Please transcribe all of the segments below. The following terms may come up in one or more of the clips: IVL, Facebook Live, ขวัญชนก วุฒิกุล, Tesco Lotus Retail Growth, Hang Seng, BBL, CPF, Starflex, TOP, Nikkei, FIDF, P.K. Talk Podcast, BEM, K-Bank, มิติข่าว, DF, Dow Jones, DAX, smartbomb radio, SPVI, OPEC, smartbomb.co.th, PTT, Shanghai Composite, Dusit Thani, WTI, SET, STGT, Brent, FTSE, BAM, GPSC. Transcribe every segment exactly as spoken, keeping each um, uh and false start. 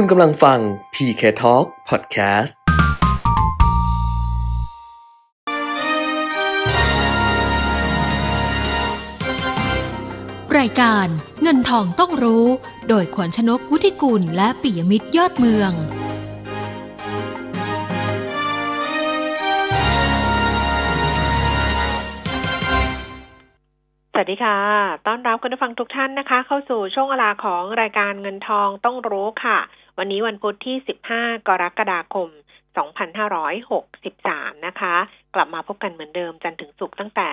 คุณกำลังฟัง พี เค Talk Podcast รายการเงินทองต้องรู้โดยขวัญชนก วุฒิกุลและปิยมิตรยอดเมืองสวัสดีค่ะต้อนรับคุณผู้ฟังทุกท่านนะคะเข้าสู่ช่วงเวลาของรายการเงินทองต้องรู้ค่ะวันนี้วันพุธที่สิบห้ากรกฎาคมสองพันห้าร้อยหกสิบสามนะคะกลับมาพบกันเหมือนเดิมจันทร์ถึงศุกร์ตั้งแต่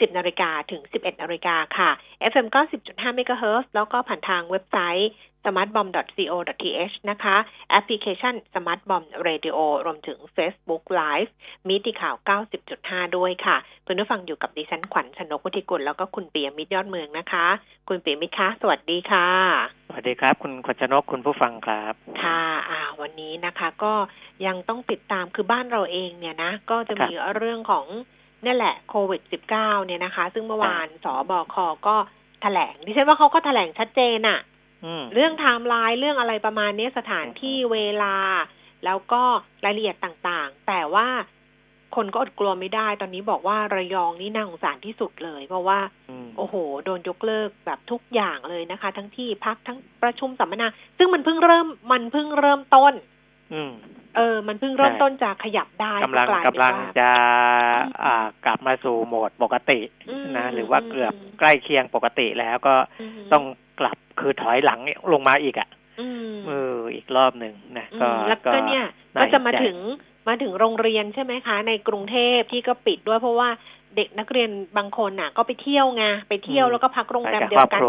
สิบนาฬิกาถึงสิบเอ็ดนาฬิกาค่ะ เอฟ เอ็ม เก้าสิบจุดห้า เมกะเฮิรตซ์ แล้วก็ผ่านทางเว็บไซต์ สมาร์ทบอมบ์ ดอท ซี โอ ดอท ที เอช นะคะแอปพลิเคชัน smartbomb radio รวมถึง Facebook Live มิติข่าว เก้าสิบจุดห้า ด้วยค่ะเพื่อนผู้ฟังอยู่กับดิฉันขวัญชนก วุฒิกุลแล้วก็คุณปิยมิตรยอดเมืองนะคะคุณปิยมิตรคะสวัสดีค่ะสวัสดีครับคุณขวัญชนกคุณผู้ฟังครับค่ะอ่าวันนี้นะคะก็ยังต้องติดตามคือบ้านเราเองเนี่ยนะก็จะมีเรื่องของนั่นแหละโควิด สิบเก้า เนี่ยนะคะซึ่งเมื่อวานสบคก็แถลงดิฉันว่าเขาก็แถลงชัดเจนอะเรื่องไทม์ไลน์เรื่องอะไรประมาณนี้สถานที่เวลาแล้วก็รายละเอียดต่างๆแต่ว่าคนก็อดกลัวไม่ได้ตอนนี้บอกว่าระยองนี่น่าสงสารที่สุดเลยเพราะว่าโอ้โหโดนยกเลิกแบบทุกอย่างเลยนะคะทั้งที่พักทั้งประชุมสัมมนาซึ่งมันเพิ่งเริ่มมันเพิ่งเริ่มต้นเออมันเพิ่งเริ่มต้นจากขยับได้กำลังกำลังจะอ่ากลับมาสู่โหมดปกตินะหรือว่าเกือบใกล้เคียงปกติแล้วก็ต้องกลับคือถอยหลังลงมาอีกอ่ะเอออีกรอบหนึ่งนะก็แล้วก็เนี่ยก็จะมาถึงมาถึงโรงเรียนใช่ไหมคะในกรุงเทพที่ก็ปิดด้วยเพราะว่าเด็กนักเรียนบางคนน่ะก็ไปเที่ยวไงไปเที่ยวแล้วก็พักโรงแรมเดียวกัน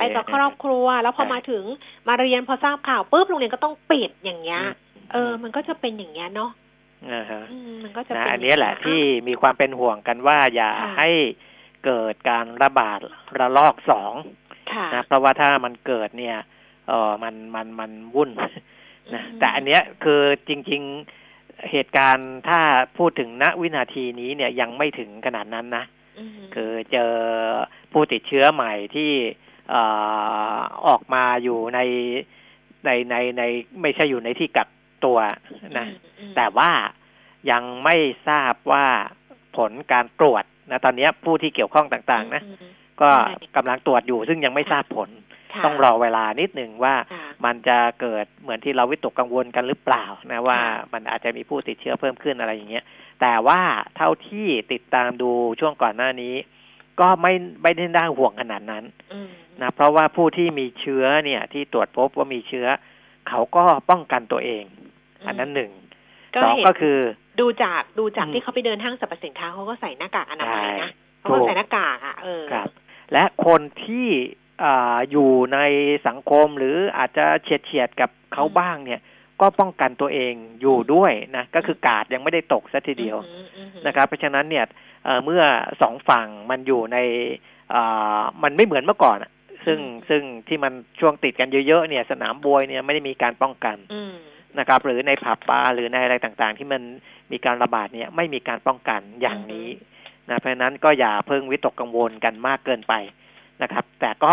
ไปกับครอบครัวแล้วพอมาถึงมาเรียนพอทราบข่าวปุ๊บโรงเรียนก็ต้องปิดอย่างเงี้ยเออมันก็จะเป็นอย่างเงี้ยเนาะนะฮะมันก็จะเป็นอันนี้แหละที่มีความเป็นห่วงกันว่าอย่าให้เกิดการระบาดระลอกสองนะเพราะว่าถ้ามันเกิดเนี่ยเออมันมันมันวุ่นนะแต่อันเนี้ยคือจริงๆเหตุการณ์ถ้าพูดถึงณวินาทีนี้เนี่ยยังไม่ถึงขนาดนั้นนะคือเจอผู้ติดเชื้อใหม่ที่เอ่อออกมาอยู่ในในในในไม่ใช่อยู่ในที่กักตัวนะแต่ว่ายังไม่ทราบว่าผลการตรวจนะตอนนี้ผู้ที่เกี่ยวข้องต่างๆนะก็กำลังตรวจอยู่ซึ่งยังไม่ทราบผลต้องรอเวลานิดหนึ่งว่ามันจะเกิดเหมือนที่เราวิตกกังวลกันหรือเปล่านะว่ามันอาจจะมีผู้ติดเชื้อเพิ่มขึ้นอะไรอย่างเงี้ยแต่ว่าเท่าที่ติดตามดูช่วงก่อนหน้านี้ก็ไม่ไม่ได้น่าห่วงขนาดนั้นนะเพราะว่าผู้ที่มีเชื้อเนี่ยที่ตรวจพบว่ามีเชื้อเขาก็ป้องกันตัวเองอันนั้นหนึ่งสองก็คือดูจากดูจากที่เขาไปเดินห้างสรรพสินค้าเขาก็ใส่หน้ากากอนามัยนะเขาก็ใส่หน้ากากอ่ะเออครับและคนที่อ่าอยู่ในสังคมหรืออาจจะเฉียดเฉียดกับเขาบ้างเนี่ยก็ป้องกันตัวเองอยู่ด้วยนะก็คือกาดยังไม่ได้ตกซะทีเดียวนะครับเพราะฉะนั้นเนี่ยเมื่อสองฝั่งมันอยู่ในอ่ามันไม่เหมือนเมื่อก่อนซึ่งซึ่งที่มันช่วงติดกันเยอะๆเนี่ยสนามบวยเนี่ยไม่ได้มีการป้องกันนะครับหรือในผับบาร์หรือในอะไรต่างๆที่มันมีการระบาดเนี่ยไม่มีการป้องกันอย่างนี้นะเพราะฉะนั้นก็อย่าเพิ่งวิตกกังวลกันมากเกินไปนะครับแต่ก็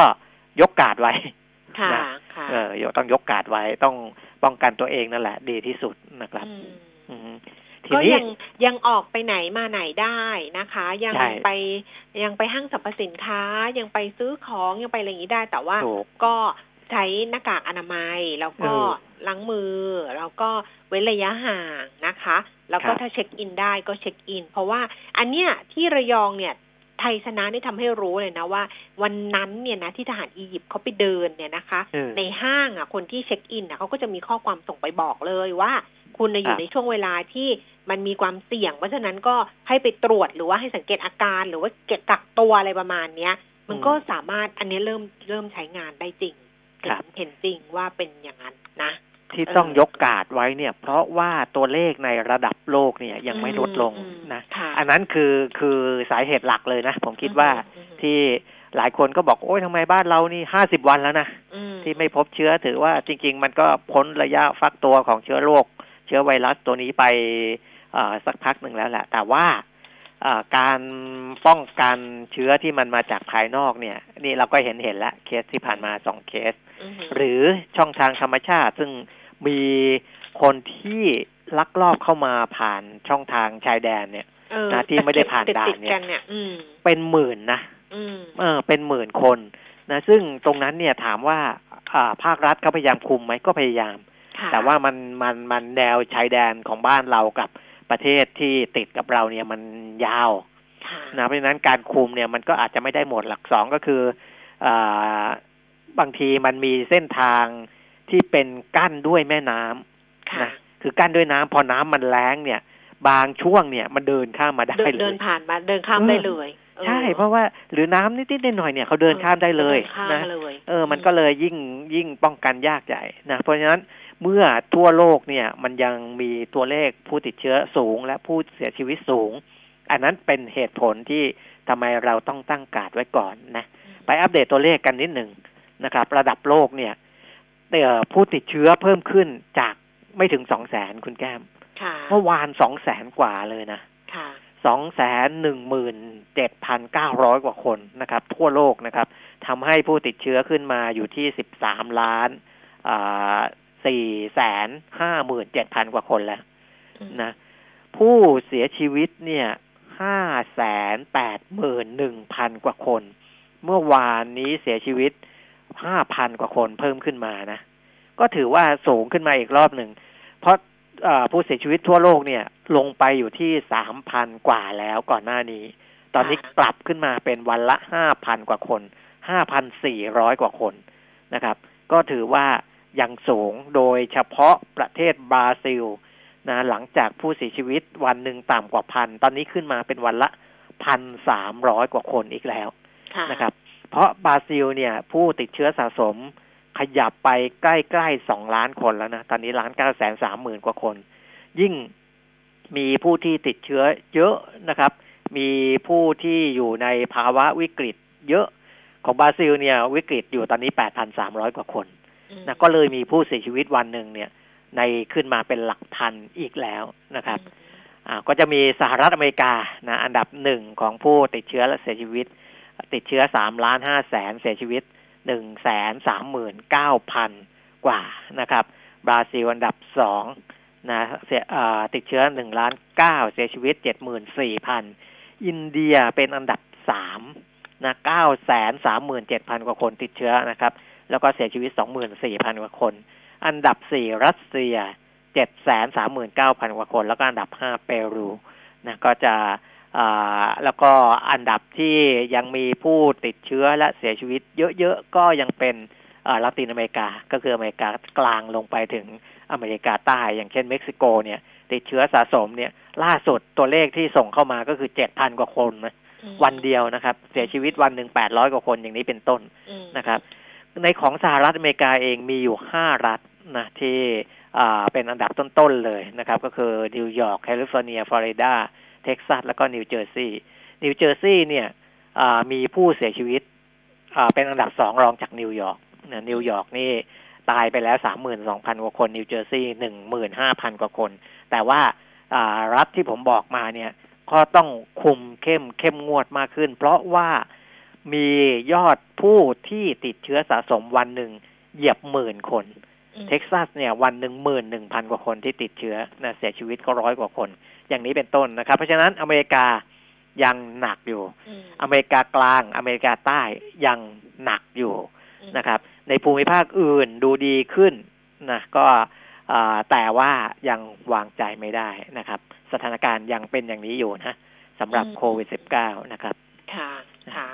ยกการ์ดไว้ค่ะเออต้องยกการ์ดไว้ต้องป้องกันตัวเองนั่นแหละดีที่สุดนะครับก็ยังยังออกไปไหนมาไหนได้นะคะยังไปยังไปห้างสรรพสินค้ายังไปซื้อของยังไปอะไรอย่างนี้ได้แต่ว่าก็ใช้หน้ากากอนามัยแล้วก็ล้างมือแล้วก็เว้นระยะห่างนะคะแล้วก็ถ้าเช็คอินได้ก็เช็คอินเพราะว่าอันเนี้ยที่ระยองเนี่ยไทยชนะนี่ทำให้รู้เลยนะว่าวันนั้นเนี่ยนะที่ทหารอียิปต์เขาไปเดินเนี่ยนะคะในห้างอ่ะคนที่เช็คอินอ่ะเขาก็จะมีข้อความส่งไปบอกเลยว่าคุณอยู่ในช่วงเวลาที่มันมีความเสี่ยงเพราะฉะนั้นก็ให้ไปตรวจหรือว่าให้สังเกตอาการหรือว่าเก็บกักตัวอะไรประมาณเนี้ยมันก็สามารถอันนี้เริ่มเริ่มใช้งานได้จริงเห็นจริงว่าเป็นอย่างนั้นนะที่ต้องยกการ์ดไว้เนี่ยเพราะว่าตัวเลขในระดับโลกเนี่ยยังไม่ลดลงนะอันนั้นคือคือสาเหตุหลักเลยนะผมคิดว่าที่หลายคนก็บอกโอ้ยทำไมบ้านเรานี่ห้าสิบวันแล้วนะที่ไม่พบเชื้อถือว่าจริงๆมันก็พ้นระยะฟักตัวของเชื้อโรคเชื้อไวรัสตัวนี้ไปสักพักหนึ่งแล้วแหละแต่ว่า การป้องกันเชื้อที่มันมาจากภายนอกเนี่ยนี่เราก็เห็นเห็นละเคสที่ผ่านมาสองเคสหรือช่องทางธรรมชาติซึ่งมีคนที่ลักลอบเข้ามาผ่านช่องทางชายแดนเนี่ยนะที่ไม่ได้ผ่านด่านเนี่ยเป็นหมื่นนะเออเป็นหมื่นคนนะซึ่งตรงนั้นเนี่ยถามว่าภาครัฐเขาพยายามคุมไหมก็พยายามแต่ว่ามันมันมันแนวชายแดนของบ้านเรากับประเทศที่ติดกับเราเนี่ยมันยาวนะเพราะฉะนั้นการคุมเนี่ยมันก็อาจจะไม่ได้หมดหลักสองก็คือ อ่าบางทีมันมีเส้นทางที่เป็นกั้นด้วยแม่น้ำนะคือกั้นด้วยน้ำพอน้ำมันแล้งเนี่ยบางช่วงเนี่ยมันเดินข้ามมาได้เลยเดินผ่านมาเดินข้ามได้เลยใช่เพราะว่าหรือน้ำนิดๆหน่อยๆเนี่ยเขาเดินข้ามได้เลยนะเออมันก็เลยยิ่งยิ่งป้องกันยากใหญ่นะเพราะฉะนั้นเมื่อทั่วโลกเนี่ยมันยังมีตัวเลขผู้ติดเชื้อสูงและผู้เสียชีวิตสูงอันนั้นเป็นเหตุผลที่ทำไมเราต้องตั้งการ์ดไว้ก่อนนะไปอัปเดตตัวเลขกันนิดหนึ่งนะครับระดับโลกเนี่ยผู้ติดเชื้อเพิ่มขึ้นจากไม่ถึง สองแสน คุณแก้มเมื่อวาน สองแสน กว่าเลยนะ สองแสนหนึ่งหมื่นเจ็ดพันเก้าร้อย กว่าคนนะครับทั่วโลกนะครับทำให้ผู้ติดเชื้อขึ้นมาอยู่ที่ สิบสาม ล้านอ่าสี่แสนห้าหมื่นเจ็ดพัน กว่าคนแล้วนะผู้เสียชีวิตเนี่ย ห้าแสนแปดหมื่นหนึ่งพัน กว่าคนเมื่อวานนี้เสียชีวิต ห้าพัน กว่าคนเพิ่มขึ้นมานะก็ถือว่าสูงขึ้นมาอีกรอบหนึ่งเพราะผู้เสียชีวิตทั่วโลกเนี่ยลงไปอยู่ที่ สามพัน กว่าแล้วก่อนหน้านี้ตอนนี้ปรับขึ้นมาเป็นวันละ ห้าพัน กว่าคน ห้าพันสี่ร้อย กว่าคนนะครับก็ถือว่ายังสูงโดยเฉพาะประเทศบราซิลนะหลังจากผู้เสียชีวิตวันหนึ่งต่ำกว่าพันตอนนี้ขึ้นมาเป็นวันละ หนึ่งพันสามร้อย กว่าคนอีกแล้วนะครับเพราะบราซิลเนี่ยผู้ติดเชื้อสะสมขยับไปใกล้ๆสองล้านคนแล้วนะตอนนี้ หนึ่งล้านเก้าแสนสามหมื่น กว่าคนยิ่งมีผู้ที่ติดเชื้อเยอะนะครับมีผู้ที่อยู่ในภาวะวิกฤตเยอะของบราซิลเนี่ยวิกฤตอยู่ตอนนี้ แปดพันสามร้อย กว่าคนนะก็เลยมีผู้เสียชีวิตวันหนึ่งเนี่ยในขึ้นมาเป็นหลักพันอีกแล้วนะครับอ่าก็จะมีสหรัฐอเมริกานะอันดับหนึ่งของผู้ติดเชื้อและเสียชีวิตติดเชื้อ สามล้านห้าแสน เสียชีวิต หนึ่งแสนสามหมื่นเก้าพัน กว่านะครับบราซิลอันดับสองนะเสียอ่าติดเชื้อ หนึ่งล้านเก้าแสน เสียชีวิต เจ็ดหมื่นสี่พัน อินเดียเป็นอันดับสามนะ เก้าแสนสามหมื่นเจ็ดพัน กว่าคนติดเชื้อนะครับแล้วก็เสียชีวิต สองหมื่นสี่พัน กว่าคนอันดับสี่รัสเซีย เจ็ดแสนสามหมื่นเก้าพัน กว่าคนแล้วก็อันดับห้าเปรูนะก็จะอ่าแล้วก็อันดับที่ยังมีผู้ติดเชื้อและเสียชีวิตเยอะๆก็ยังเป็นเอ่อลาตินอเมริกาก็คืออเมริกากลางลงไปถึงอเมริกาใต้อย่างเช่นเม็กซิโกเนี่ยติดเชื้อสะสมเนี่ยล่าสุดตัวเลขที่ส่งเข้ามาก็คือ เจ็ดพัน กว่าคนวันเดียวนะครับเสียชีวิตวันนึงแปดร้อยกว่าคนอย่างนี้เป็นต้นนะครับในของสหรัฐอเมริกาเองมีอยู่ห้ารัฐนะที่อ่าเป็นอันดับต้นๆเลยนะครับก็คือนิวยอร์กแคลิฟอร์เนียฟลอริดาเท็กซัสแล้วก็นิวเจอร์ซีย์นิวเจอร์ซีย์เนี่ยอ่ามีผู้เสียชีวิตอ่าเป็นอันดับสองรองจากนิวยอร์กนะนิวยอร์กนี่ตายไปแล้ว สามหมื่นสองพัน กว่าคนนิวเจอร์ซีย์ หนึ่งหมื่นห้าพัน กว่าคนแต่ว่าอ่ารัฐที่ผมบอกมาเนี่ยก็ต้องคุมเข้มเข้มงวดมากขึ้นเพราะว่ามียอดผู้ที่ติดเชื้อสะสมวันหนึ่งเหยียบหมื่นคนเท็กซัสเนี่ยวันหนึ่งหมื่นหนึ่งพันกว่าคนที่ติดเชื้อนะเสียชีวิตก็ร้อยกว่าคนอย่างนี้เป็นต้นนะครับเพราะฉะนั้นอเมริกายังหนักอยู่อเมริกากลางอเมริกาใต้ยังหนักอยู่นะครับในภูมิภาคอื่นดูดีขึ้นนะก็แต่ว่ายังวางใจไม่ได้นะครับสถานการณ์ยังเป็นอย่างนี้อยู่นะสำหรับโควิด สิบเก้า นะครับค่ะค่ะ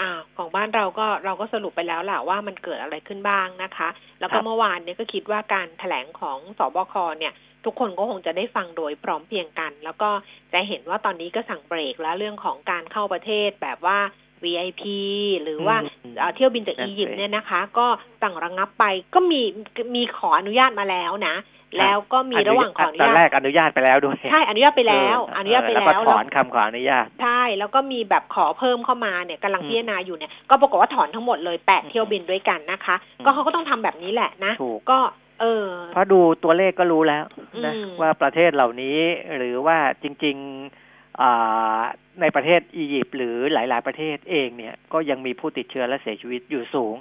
อ่าของบ้านเราก็เราก็สรุปไปแล้วล่ะว่ามันเกิดอะไรขึ้นบ้างนะคะแล้วก็เมื่อวานเนี่ยก็คิดว่าการแถลงของสบคเนี่ยทุกคนก็คงจะได้ฟังโดยพร้อมเพรียงกันแล้วก็จะเห็นว่าตอนนี้ก็สั่งเบรกแล้วเรื่องของการเข้าประเทศแบบว่า วี ไอ พี หรือว่าเที่ยวบินจากอียิปต์เนี่ยนะคะก็สั่งระงับไปก็มีมีขออนุญาตมาแล้วนะแล้วก็มีระหว่างขออนุญาตตอนแรกอนุญาตไปแล้วด้วยใช่อนุญาตไปแล้วอนุญาตไปแล้วแล้วก็ถอนคำขออนุญาตใช่แล้วก็มีแบบขอเพิ่มเข้ามาเนี่ยกำลังพิจารณาอยู่เนี่ยก็ปรากฏว่าถอนทั้งหมดเลยแปดเที่ยวบินด้วยกันนะคะก็เขาก็ต้องทำแบบนี้แหละนะก็เออพอดูตัวเลขก็รู้แล้วนะว่าประเทศเหล่านี้หรือว่าจริงๆ ในประเทศอียิปต์หรือหลายๆประเทศเองเนี่ยก็ยังมีผู้ติดเชื้อและเสียชีวิตอยู่สูง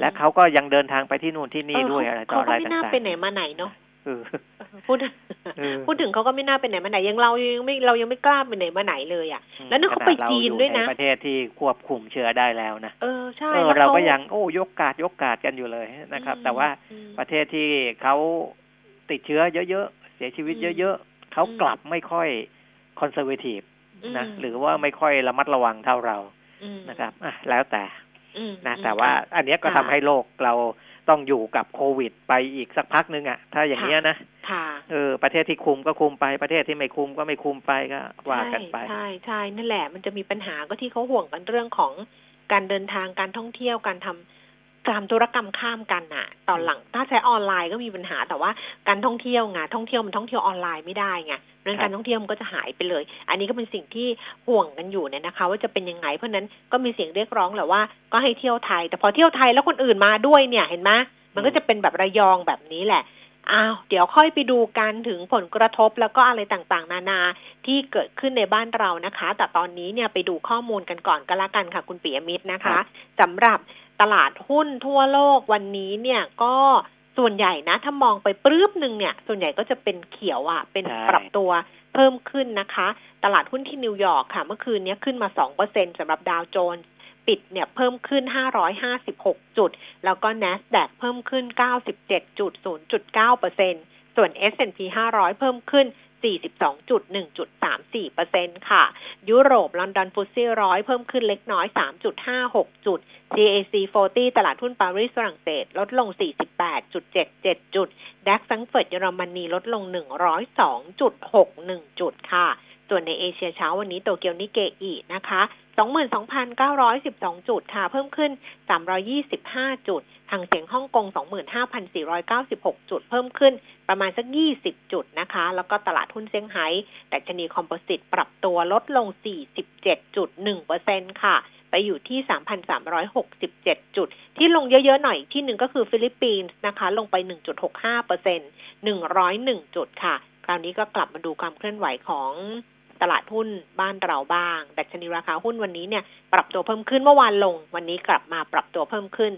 และเขาก็ยังเดินทางไปที่นู่นที่นี่ด้วยอะไรต่ออะไรต่างๆเขาไม่น่าไปไหนมาไหนเนาะพูดพูดถึงเขาก็ไม่น่าไปไหนมาไหนยังเรายังไม่เรายังไม่กล้าไปไหนมาไหนเลยอ่ะแล้วนั่นเขาไปจีนด้วยนะประเทศที่ควบคุมเชื้อได้แล้วนะเออใช่เราก็ยังโอ้ยกกาดยกกาดกันอยู่เลยนะครับแต่ว่าประเทศที่เขาติดเชื้อเยอะๆเสียชีวิตเยอะๆเขากลับไม่ค่อยคอนเซอร์เวทีฟนะหรือว่าไม่ค่อยระมัดระวังเท่าเรานะครับอ่ะแล้วแต่นะแต่ว่าอันนี้ก็ทำให้โลกเราต้องอยู่กับโควิดไปอีกสักพักนึงอ่ะถ้าอย่างเงี้ยนะเออประเทศที่คุมก็คุมไปประเทศที่ไม่คุมก็ไม่คุมไปก็ว่ากันไปใช่ใช่นั่นแหละมันจะมีปัญหาก็ที่เขาห่วงกันเรื่องของการเดินทางการท่องเที่ยวการทำการธุรกรรมข้ามกันอ่ะตอนหลังถ้าใช้ออนไลน์ก็มีปัญหาแต่ว่าการท่องเที่ยวไงท่องเที่ยวมันท่องเที่ยวออนไลน์ไม่ได้ไงเรื่องการท่องเที่ยวมันก็จะหายไปเลยอันนี้ก็เป็นสิ่งที่ห่วงกันอยู่เนี่ยนะคะว่าจะเป็นยังไงเพราะนั้นก็มีเสียงเรียกร้องแหละว่าก็ให้เที่ยวไทยแต่พอเที่ยวไทยแล้วคนอื่นมาด้วยเนี่ยเห็นไหมมันก็จะเป็นแบบระยองแบบนี้แหละอ้าวเดี๋ยวค่อยไปดูกันถึงผลกระทบแล้วก็อะไรต่างๆนานาที่เกิดขึ้นในบ้านเรานะคะแต่ตอนนี้เนี่ยไปดูข้อมูลกันก่อนก็แล้วกันค่ะคุณปิยมิตรนะคะสำหรับตลาดหุ้นทั่วโลกวันนี้เนี่ยก็ส่วนใหญ่นะถ้ามองไปปรื้บนึงเนี่ยส่วนใหญ่ก็จะเป็นเขียวอ่ะเป็นปรับตัวเพิ่มขึ้นนะคะตลาดหุ้นที่นิวยอร์กค่ะเมื่อคืนนี้ขึ้นมา สองเปอร์เซ็นต์ สำหรับดาวโจนส์ปิดเนี่ยเพิ่มขึ้นห้าร้อยห้าสิบหกจุดแล้วก็ NASDAQ เพิ่มขึ้น เก้าสิบเจ็ดจุดศูนย์เก้าเปอร์เซ็นต์ ส่วน เอส แอนด์ พี ห้าร้อยเพิ่มขึ้น สี่สิบสองจุดหนึ่งจุดสามสี่เปอร์เซ็นต์ ค่ะยุโรปลอนดอนฟุตซี่หนึ่งร้อยเพิ่มขึ้นเล็กน้อย สามจุดห้าหก จุด จี เอ ซี สี่สิบตลาดหุ้นปารีสฝรั่งเศสลดลง สี่สิบแปดจุดเจ็ดเจ็ด จุด ดัค แฟรงก์เฟิร์ตเยอรมนีลดลง หนึ่งร้อยสองจุดหกหนึ่ง จุดค่ะส่วนในเอเชียเช้าวันนี้โตเกียวนิเกอินะคะ สองหมื่นสองพันเก้าร้อยสิบสอง จุดค่ะเพิ่มขึ้นสามร้อยยี่สิบห้าจุดหังเสียงฮ่องกง สองหมื่นห้าพันสี่ร้อยเก้าสิบหก จุดเพิ่มขึ้นประมาณสักยี่สิบจุดนะคะแล้วก็ตลาดหุ้นเซี่ยงไฮ้ดัชนีคอมโพสิตปรับตัวลดลง สี่สิบเจ็ดจุดหนึ่งเปอร์เซ็นต์ ค่ะไปอยู่ที่ สามพันสามร้อยหกสิบเจ็ด จุดที่ลงเยอะๆหน่อยที่หนึ่งก็คือฟิลิปปินส์นะคะลงไป หนึ่งจุดหกห้าเปอร์เซ็นต์ หนึ่งร้อยเอ็ดจุดค่ะคราวนี้ก็กลับมาดูความเคลื่อนไหวของตลาดหุ้นบ้านเราบ้างดัชนีราคาหุ้นวันนี้เนี่ยปรับตัวเพิ่มขึ้นเมื่อวานลงวันนี้กลับมาปรับตัวเพิ่มขึ้น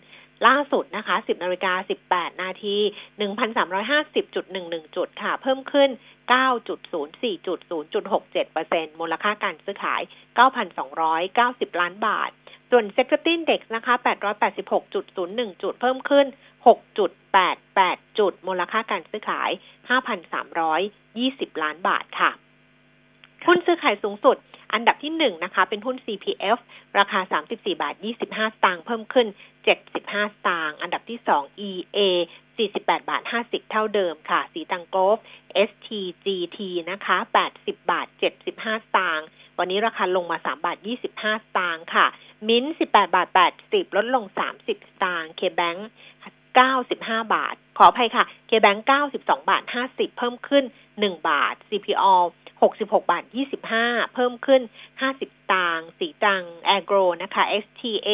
ล่าสุดนะคะ สิบนาฬิกาสิบแปดนาทีหนึ่งพันสามร้อยห้าสิบจุดหนึ่งหนึ่ง จุดค่ะเพิ่มขึ้น เก้าจุดศูนย์สี่จุดศูนย์จุดหกเจ็ดเปอร์เซ็นต์ มูลค่าการซื้อขาย เก้าพันสองร้อยเก้าสิบ ล้านบาทส่วน เอส แอนด์ พี Index นะคะ แปดร้อยแปดสิบหกจุดศูนย์หนึ่ง จุดเพิ่มขึ้น หกจุดแปดแปด จุดมูลค่าการซื้อขาย ห้าพันสามร้อยยี่สิบ ล้านบาทค่ะหุ้นซื้อขายสูงสุดอันดับที่หนึ่งนะคะเป็นหุ้น ซี พี เอฟ ราคา สามสิบสี่บาทยี่สิบห้าสตางค์เพิ่มขึ้นเจ็ดสิบห้าสตางค์อันดับที่สอง อี เอ สี่สิบแปดบาทห้าสิบเท่าเดิมค่ะสีตังโกฟ เอส ที จี ที นะคะแปดสิบบาทเจ็ดสิบห้าสตางค์วันนี้ราคาลงมาสามบาทยี่สิบห้าสตางค์ค่ะมิ้นท์สิบแปดบาทแปดสิบลดลงสามสิบสตางค์ K-Bank เก้าสิบห้าบาทขออภัยค่ะ K-Bank เก้าสิบสองบาทห้าสิบเพิ่มขึ้นหนึ่งบาท ซี พี โอหกสิบหกบาทยี่สิบห้าเพิ่มขึ้นห้าสิบสตางค์สีตังแอโกรนะคะ เอส ที เอ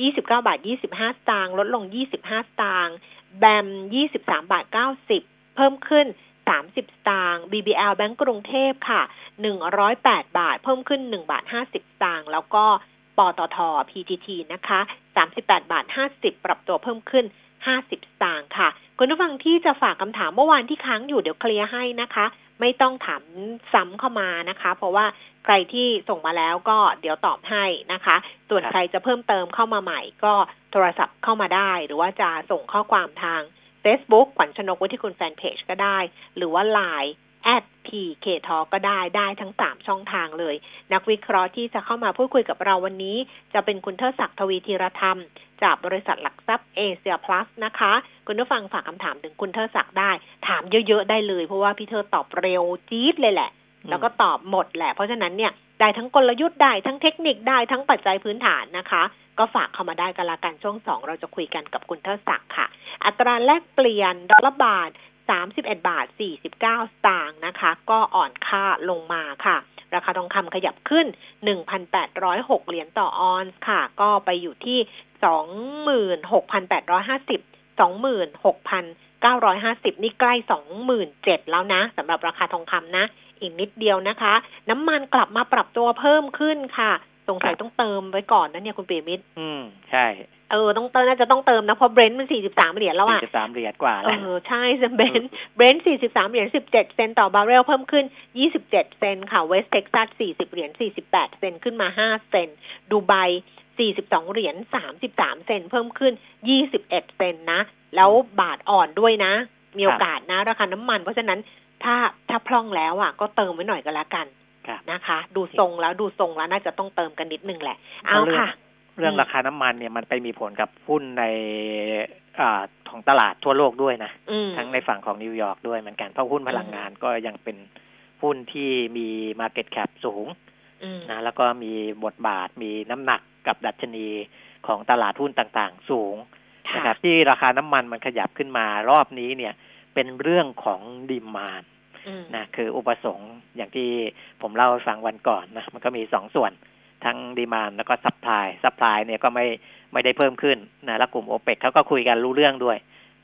ยี่สิบเก้าบาทยี่สิบห้าสตางค์ลดลงยี่สิบห้าสตางค์แบมยี่สิบสามบาทเก้าสิบเพิ่มขึ้นสามสิบสตางค์ บี บี แอล แบงก์กรุงเทพค่ะหนึ่งร้อยแปดบาทเพิ่มขึ้นหนึ่งบาทห้าสิบสตางค์แล้วก็ปตท พี ที ที นะคะสามสิบแปดบาทห้าสิบปรับตัวเพิ่มขึ้นห้าสิบสตางค์ค่ะคุณผู้ฟังที่จะฝากคำถามเมื่อวานที่ค้างอยู่เดี๋ยวเคลียร์ให้นะคะไม่ต้องถามซ้ำเข้ามานะคะเพราะว่าใครที่ส่งมาแล้วก็เดี๋ยวตอบให้นะคะส่วนใครจะเพิ่มเติมเข้ามาใหม่ก็โทรศัพท์เข้ามาได้หรือว่าจะส่งข้อความทาง Facebook ขวัญชนกวุฒิคุณแฟนเพจก็ได้หรือว่า ไลน์ แอท พี เค Talk ก็ได้ได้ทั้งสามช่องทางเลยนักวิเคราะห์ที่จะเข้ามาพูดคุยกับเราวันนี้จะเป็นคุณเทิดศักดิ์ทวีธีรธรรมจากบริษัทหลักทรัพย์เอเชียพลัสนะคะคุณผู้ฟังฝากคำถามถึงคุณเทิดศักดิ์ได้ถามเยอะๆได้เลยเพราะว่าพี่เทิดตอบเร็วจี๊ดเลยแหละแล้วก็ตอบหมดแหละเพราะฉะนั้นเนี่ยได้ทั้งกลยุทธ์ได้ทั้งเทคนิคได้ทั้งปัจจัยพื้นฐานนะคะก็ฝากเข้ามาได้กันละกันช่วงสองเราจะคุยกันกับคุณเทิดศักดิ์ค่ะอัตราแลกเปลี่ยนดอลลาร์บาทสามสิบเอ็ดบาทสี่สิบเก้าสตางค์นะคะก็อ่อนค่าลงมาค่ะราคาทองคำขยับขึ้น หนึ่งพันแปดร้อยหก เหรียญต่อออนซ์ค่ะก็ไปอยู่ที่ สองหมื่นหกพันแปดร้อยห้าสิบ สองหมื่นหกพัน เก้าร้อยห้าสิบนี่ใกล้ สองหมื่นเจ็ดพัน แล้วนะสำหรับราคาทองคำนะอีกนิดเดียวนะคะน้ำมันกลับมาปรับตัวเพิ่มขึ้นค่ะสงสัยต้องเติมไว้ก่อนนะเนี่ยคุณปิยมิตรอืมใช่เออต้องเติมน่าจะต้องเติมนะเพราะเบรนท์มันสี่สิบสามเหรียญแล้วอ่ะสี่สิบสามเหรียญกว่าแล้วเออใช่เบรนท์เบรนท์สี่สิบสามเหรียญสิบเจ็ดเซนต์ต่อบาร์เรลเพิ่มขึ้นยี่สิบเจ็ดเซนต์ค่ะเวสเท็กซัสสี่สิบเหรียญสี่สิบแปดเซนต์ขึ้นมาห้าเซนต์ดูไบสี่สิบสองเหรียญสามสิบสามเซนต์เพิ่มขึ้นยี่สิบเอ็ดเซนต์นะแล้วบาทอ่อนด้วยนะมีโอกาสนะราคาน้ำมันเพราะฉะนั้นถ้าถ้าพร่องแล้วอ่ะก็เติมไว้หน่อยก็แล้วกันนะคะดูทรงแล้วดูทรงแล้วน่าจะต้องเติมกันนิดนึงแหละเอาค่ะเรื่องราคาน้ำมันเนี่ยมันไปมีผลกับหุ้นในอ่าของตลาดทั่วโลกด้วยนะทั้งในฝั่งของนิวยอร์กด้วยเหมือนกันเพราะหุ้นพลังงานก็ยังเป็นหุ้นที่มี market cap สูงนะแล้วก็มีบทบาทมีน้ำหนักกับดัชนีของตลาดหุ้นต่างๆสูงนะครับที่ราคาน้ำมันมันขยับขึ้นมารอบนี้เนี่ยเป็นเรื่องของดีมานด์นะคืออุปสงค์อย่างที่ผมเล่าฟังวันก่อนนะมันก็มีสองส่วนทั้งดีมานด์แล้วก็ซัพพลายซัพพลายเนี่ยก็ไม่ไม่ได้เพิ่มขึ้นนะแล้วกลุ่ม โอเปก เขาก็คุยกันรู้เรื่องด้วย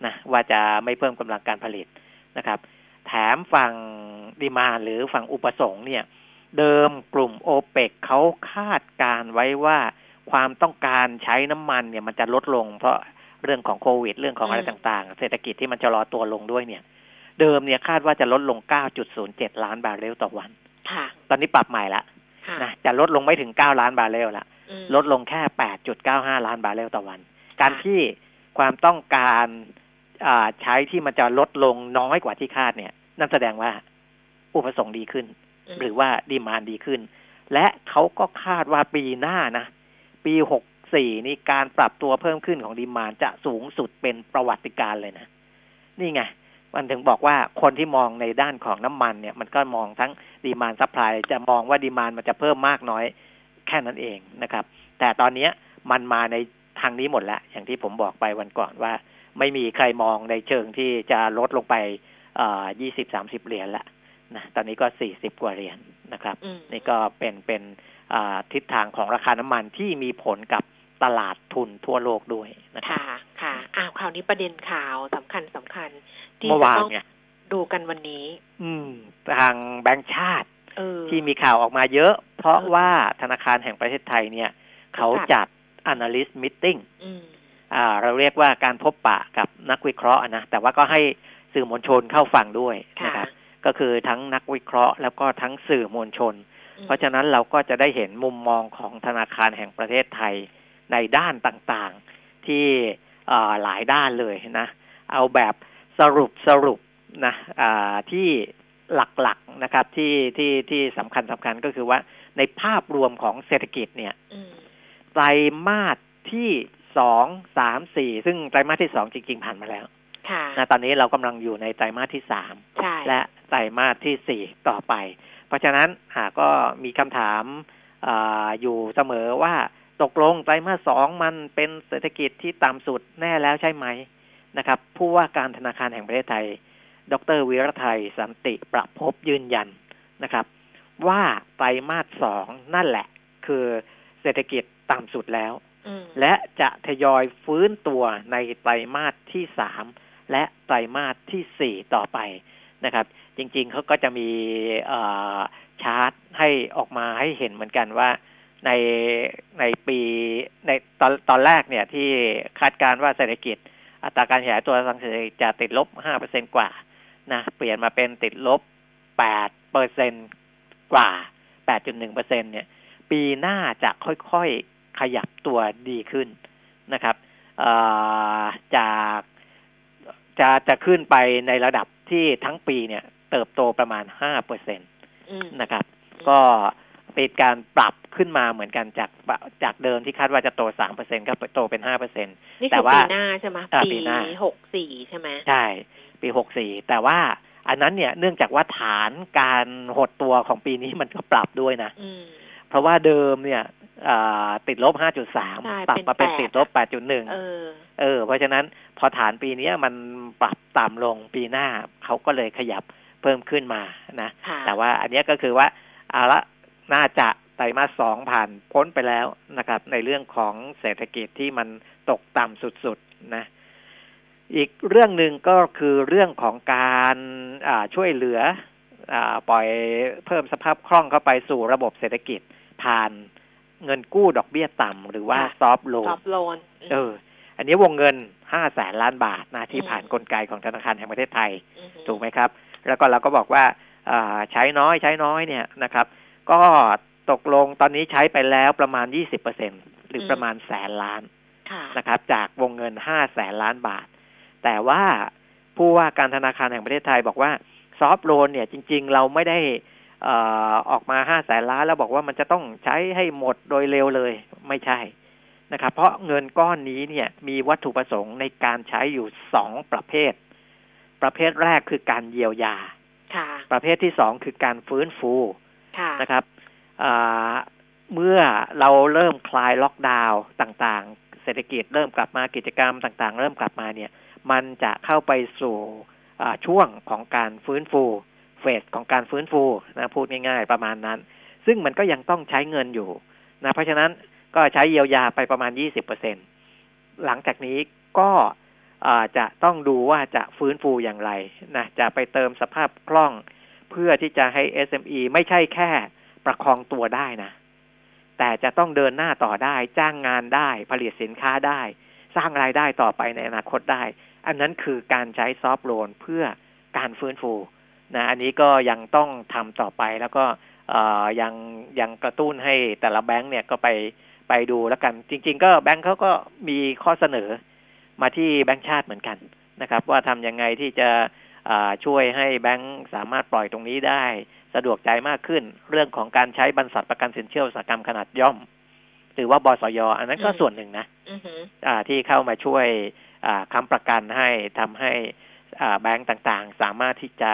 นะว่าจะไม่เพิ่มกำลังการผลิตนะครับแถมฝั่งดีมานด์หรือฝั่งอุปสงค์เนี่ยเดิมกลุ่ม โอเปก เขาคาดการไว้ว่าความต้องการใช้น้ำมันเนี่ยมันจะลดลงเพราะเรื่องของโควิดเรื่องของอะไรต่างๆเศรษฐกิจที่มันจะชะลอตัวลงด้วยเนี่ยเดิมเนี่ยคาดว่าจะลดลง เก้าจุดศูนย์เจ็ด ล้านบาร์เรลต่อวันตอนนี้ปรับใหม่ละนะจะลดลงไม่ถึงเก้าล้านบาร์เรลละลดลงแค่ แปดจุดเก้าห้า ล้านบาร์เรลต่อวันการที่ความต้องการใช้ที่มันจะลดลงน้อยกว่าที่คาดเนี่ยนั่นแสดงว่าอุปสงค์ดีขึ้นหรือว่าดีมานด์ดีขึ้นและเขาก็คาดว่าปีหน้านะปีหกสิบสี่นี่การปรับตัวเพิ่มขึ้นของดีมานด์จะสูงสุดเป็นประวัติการณ์เลยนะนี่ไงมันถึงบอกว่าคนที่มองในด้านของน้ำมันเนี่ยมันก็มองทั้งดีมานด์ซัพพลายจะมองว่าดีมานด์มันจะเพิ่มมากน้อยแค่นั้นเองนะครับแต่ตอนนี้มันมาในทางนี้หมดแล้วอย่างที่ผมบอกไปวันก่อนว่าไม่มีใครมองในเชิงที่จะลดลงไปเอ่อ ยี่สิบถึงสามสิบ เหรียญละนะตอนนี้ก็สี่สิบกว่าเหรียญ น, นะครับนี่ก็เป็นเป็นทิศทางของราคาน้ำมันที่มีผลกับตลาดทุนทั่วโลกด้วยนะคะค่ะค่ะอ้าวคราวนี้ประเด็นข่าวสำคัญสำคัญที่จะต้องดูกันวันนี้อืมทางแบงก์ชาติที่มีข่าวออกมาเยอะเพราะว่าธนาคารแห่งประเทศไทยเนี่ยเขาจัด analyst meeting อ่าเราเรียกว่าการพบปะกับนักวิเคราะห์นะแต่ว่าก็ให้สื่อมวลชนเข้าฟังด้วยนะครับก็คือทั้งนักวิเคราะห์แล้วก็ทั้งสื่อมวลชนเพราะฉะนั้นเราก็จะได้เห็นมุมมองของธนาคารแห่งประเทศไทยในด้านต่างๆที่หลายด้านเลยนะเอาแบบสรุปสรุปนะที่หลักๆนะครับที่ที่ที่สำคัญสำคัญก็คือว่าในภาพรวมของเศรษฐกิจเนี่ยไตรมาสที่สองสามสี่ซึ่งไตรมาสที่สองจริงๆผ่านมาแล้วนะตอนนี้เรากำลังอยู่ในไตรมาสที่สามและไตรมาสที่สี่ต่อไปเพราะฉะนั้นก็มีคำถามอยู่เสมอว่าตกลงไตรมาสสองมันเป็นเศรษฐกิจที่ต่ำสุดแน่แล้วใช่ไหมนะครับผู้ว่าการธนาคารแห่งประเทศไทยดร.วีรไทยสันติประภพยืนยันนะครับว่าไตรมาสสองนั่นแหละคือเศรษฐกิจต่ำสุดแล้วและจะทยอยฟื้นตัวในไตรมาสที่สามและไตรมาสที่สี่ต่อไปนะครับจริงๆเขาก็จะมีชาร์ตให้ออกมาให้เห็นเหมือนกันว่าในในปีในตอนตอนแรกเนี่ยที่คาดการณ์ว่าเศรษฐกิจอัตราการขยายตัวทางเศรษฐกิจจะติดลบ ห้าเปอร์เซ็นต์ กว่านะเปลี่ยนมาเป็นติดลบ แปดเปอร์เซ็นต์ กว่า แปดจุดหนึ่งเปอร์เซ็นต์ เนี่ยปีหน้าจะค่อยๆขยับตัวดีขึ้นนะครับเอ่อจากจะจะขึ้นไปในระดับที่ทั้งปีเนี่ยเติบโตประมาณ ห้าเปอร์เซ็นต์ นะครับก็เป็นการปรับขึ้นมาเหมือนกันจากจากเดิมที่คาดว่าจะโต สามเปอร์เซ็นต์ ก็โตเป็น ห้าเปอร์เซ็นต์ แต่ว่าปีหน้าใช่มั้ยปีหกสิบสี่ใช่มั้ยใช่ปีหกสิบสี่แต่ว่าอันนั้นเนี่ยเนื่องจากว่าฐานการหดตัวของปีนี้มันก็ปรับด้วยนะเพราะว่าเดิมเนี่ยติดลบ ห้าจุดสาม ปรับมาเป็นติดลบ แปดจุดหนึ่ง เออเออเพราะฉะนั้นพอฐานปีนี้มันปรับต่ำลงปีหน้าเขาก็เลยขยับเพิ่มขึ้นมานะแต่ว่าอันนี้ก็คือว่าเอาละน่าจะไตรมาสสองผ่านพ้นไปแล้วนะครับในเรื่องของเศรษฐกิจที่มันตกต่ำสุดๆนะ อีกเรื่องหนึ่งก็คือเรื่องของการช่วยเหลือปล่อยเพิ่มสภาพคล่องเข้าไปสู่ระบบเศรษฐกิจผ่านเงินกู้ดอกเบี้ยต่ำหรือว่า soft loan soft loan เอออันนี้วงเงินห้าแสนล้านบาทนะที่ผ่านกลไกของธนาคารแห่งประเทศไทยถูกไหมครับแล้วก็เราก็บอกว่าใช้น้อยใช้น้อยเนี่ยนะครับก็ตกลงตอนนี้ใช้ไปแล้วประมาณ ยี่สิบเปอร์เซ็นต์ หรือประมาณแสนล้านนะครับจากวงเงินห้าแสนล้านบาทแต่ว่าผู้ว่าการธนาคารแห่งประเทศไทยบอกว่าซอฟต์โลนเนี่ยจริงๆเราไม่ได้เอ่อออกมาห้าแสนล้านแล้วบอกว่ามันจะต้องใช้ให้หมดโดยเร็วเลยไม่ใช่นะครับเพราะเงินก้อนนี้เนี่ยมีวัตถุประสงค์ในการใช้อยู่สองประเภทประเภทแรกคือการเยียวยาประเภทที่สองคือการฟื้นฟูนะครับเมื่อเราเริ่มคลายล็อกดาวน์ต่างๆเศรษฐกิจเริ่มกลับมากิจกรรมต่างๆเริ่มกลับมาเนี่ยมันจะเข้าไปสู่ช่วงของการฟื้นฟูเฟสของการฟื้นฟูนะพูดง่ายๆประมาณนั้นซึ่งมันก็ยังต้องใช้เงินอยู่นะเพราะฉะนั้นก็ใช้เยียวยาไปประมาณ ยี่สิบเปอร์เซ็นต์ หลังจากนี้ก็จะต้องดูว่าจะฟื้นฟูอย่างไรนะจะไปเติมสภาพคล่องเพื่อที่จะให้ เอส เอ็ม อี ไม่ใช่แค่ประคองตัวได้นะแต่จะต้องเดินหน้าต่อได้จ้างงานได้ผลิตสินค้าได้สร้างรายได้ต่อไปในอนาคตได้อันนั้นคือการใช้ซอฟต์โลนเพื่อการฟื้นฟูนะอันนี้ก็ยังต้องทำต่อไปแล้วก็ยังยังกระตุ้นให้แต่ละแบงค์เนี่ยก็ไปไปดูแล้วกันจริงๆก็แบงค์เขาก็มีข้อเสนอมาที่แบงค์ชาติเหมือนกันนะครับว่าทำยังไงที่จะช่วยให้แบงค์สามารถปล่อยตรงนี้ได้สะดวกใจมากขึ้นเรื่องของการใช้บรรษัทประกันสินเชื่ออุตสาหกรรมขนาดย่อมหรือว่าบสย.อันนั้นก็ส่วนหนึ่งนะที่เข้ามาช่วยค้ำประกันให้ทำให้แบงค์ต่างๆสามารถที่จะ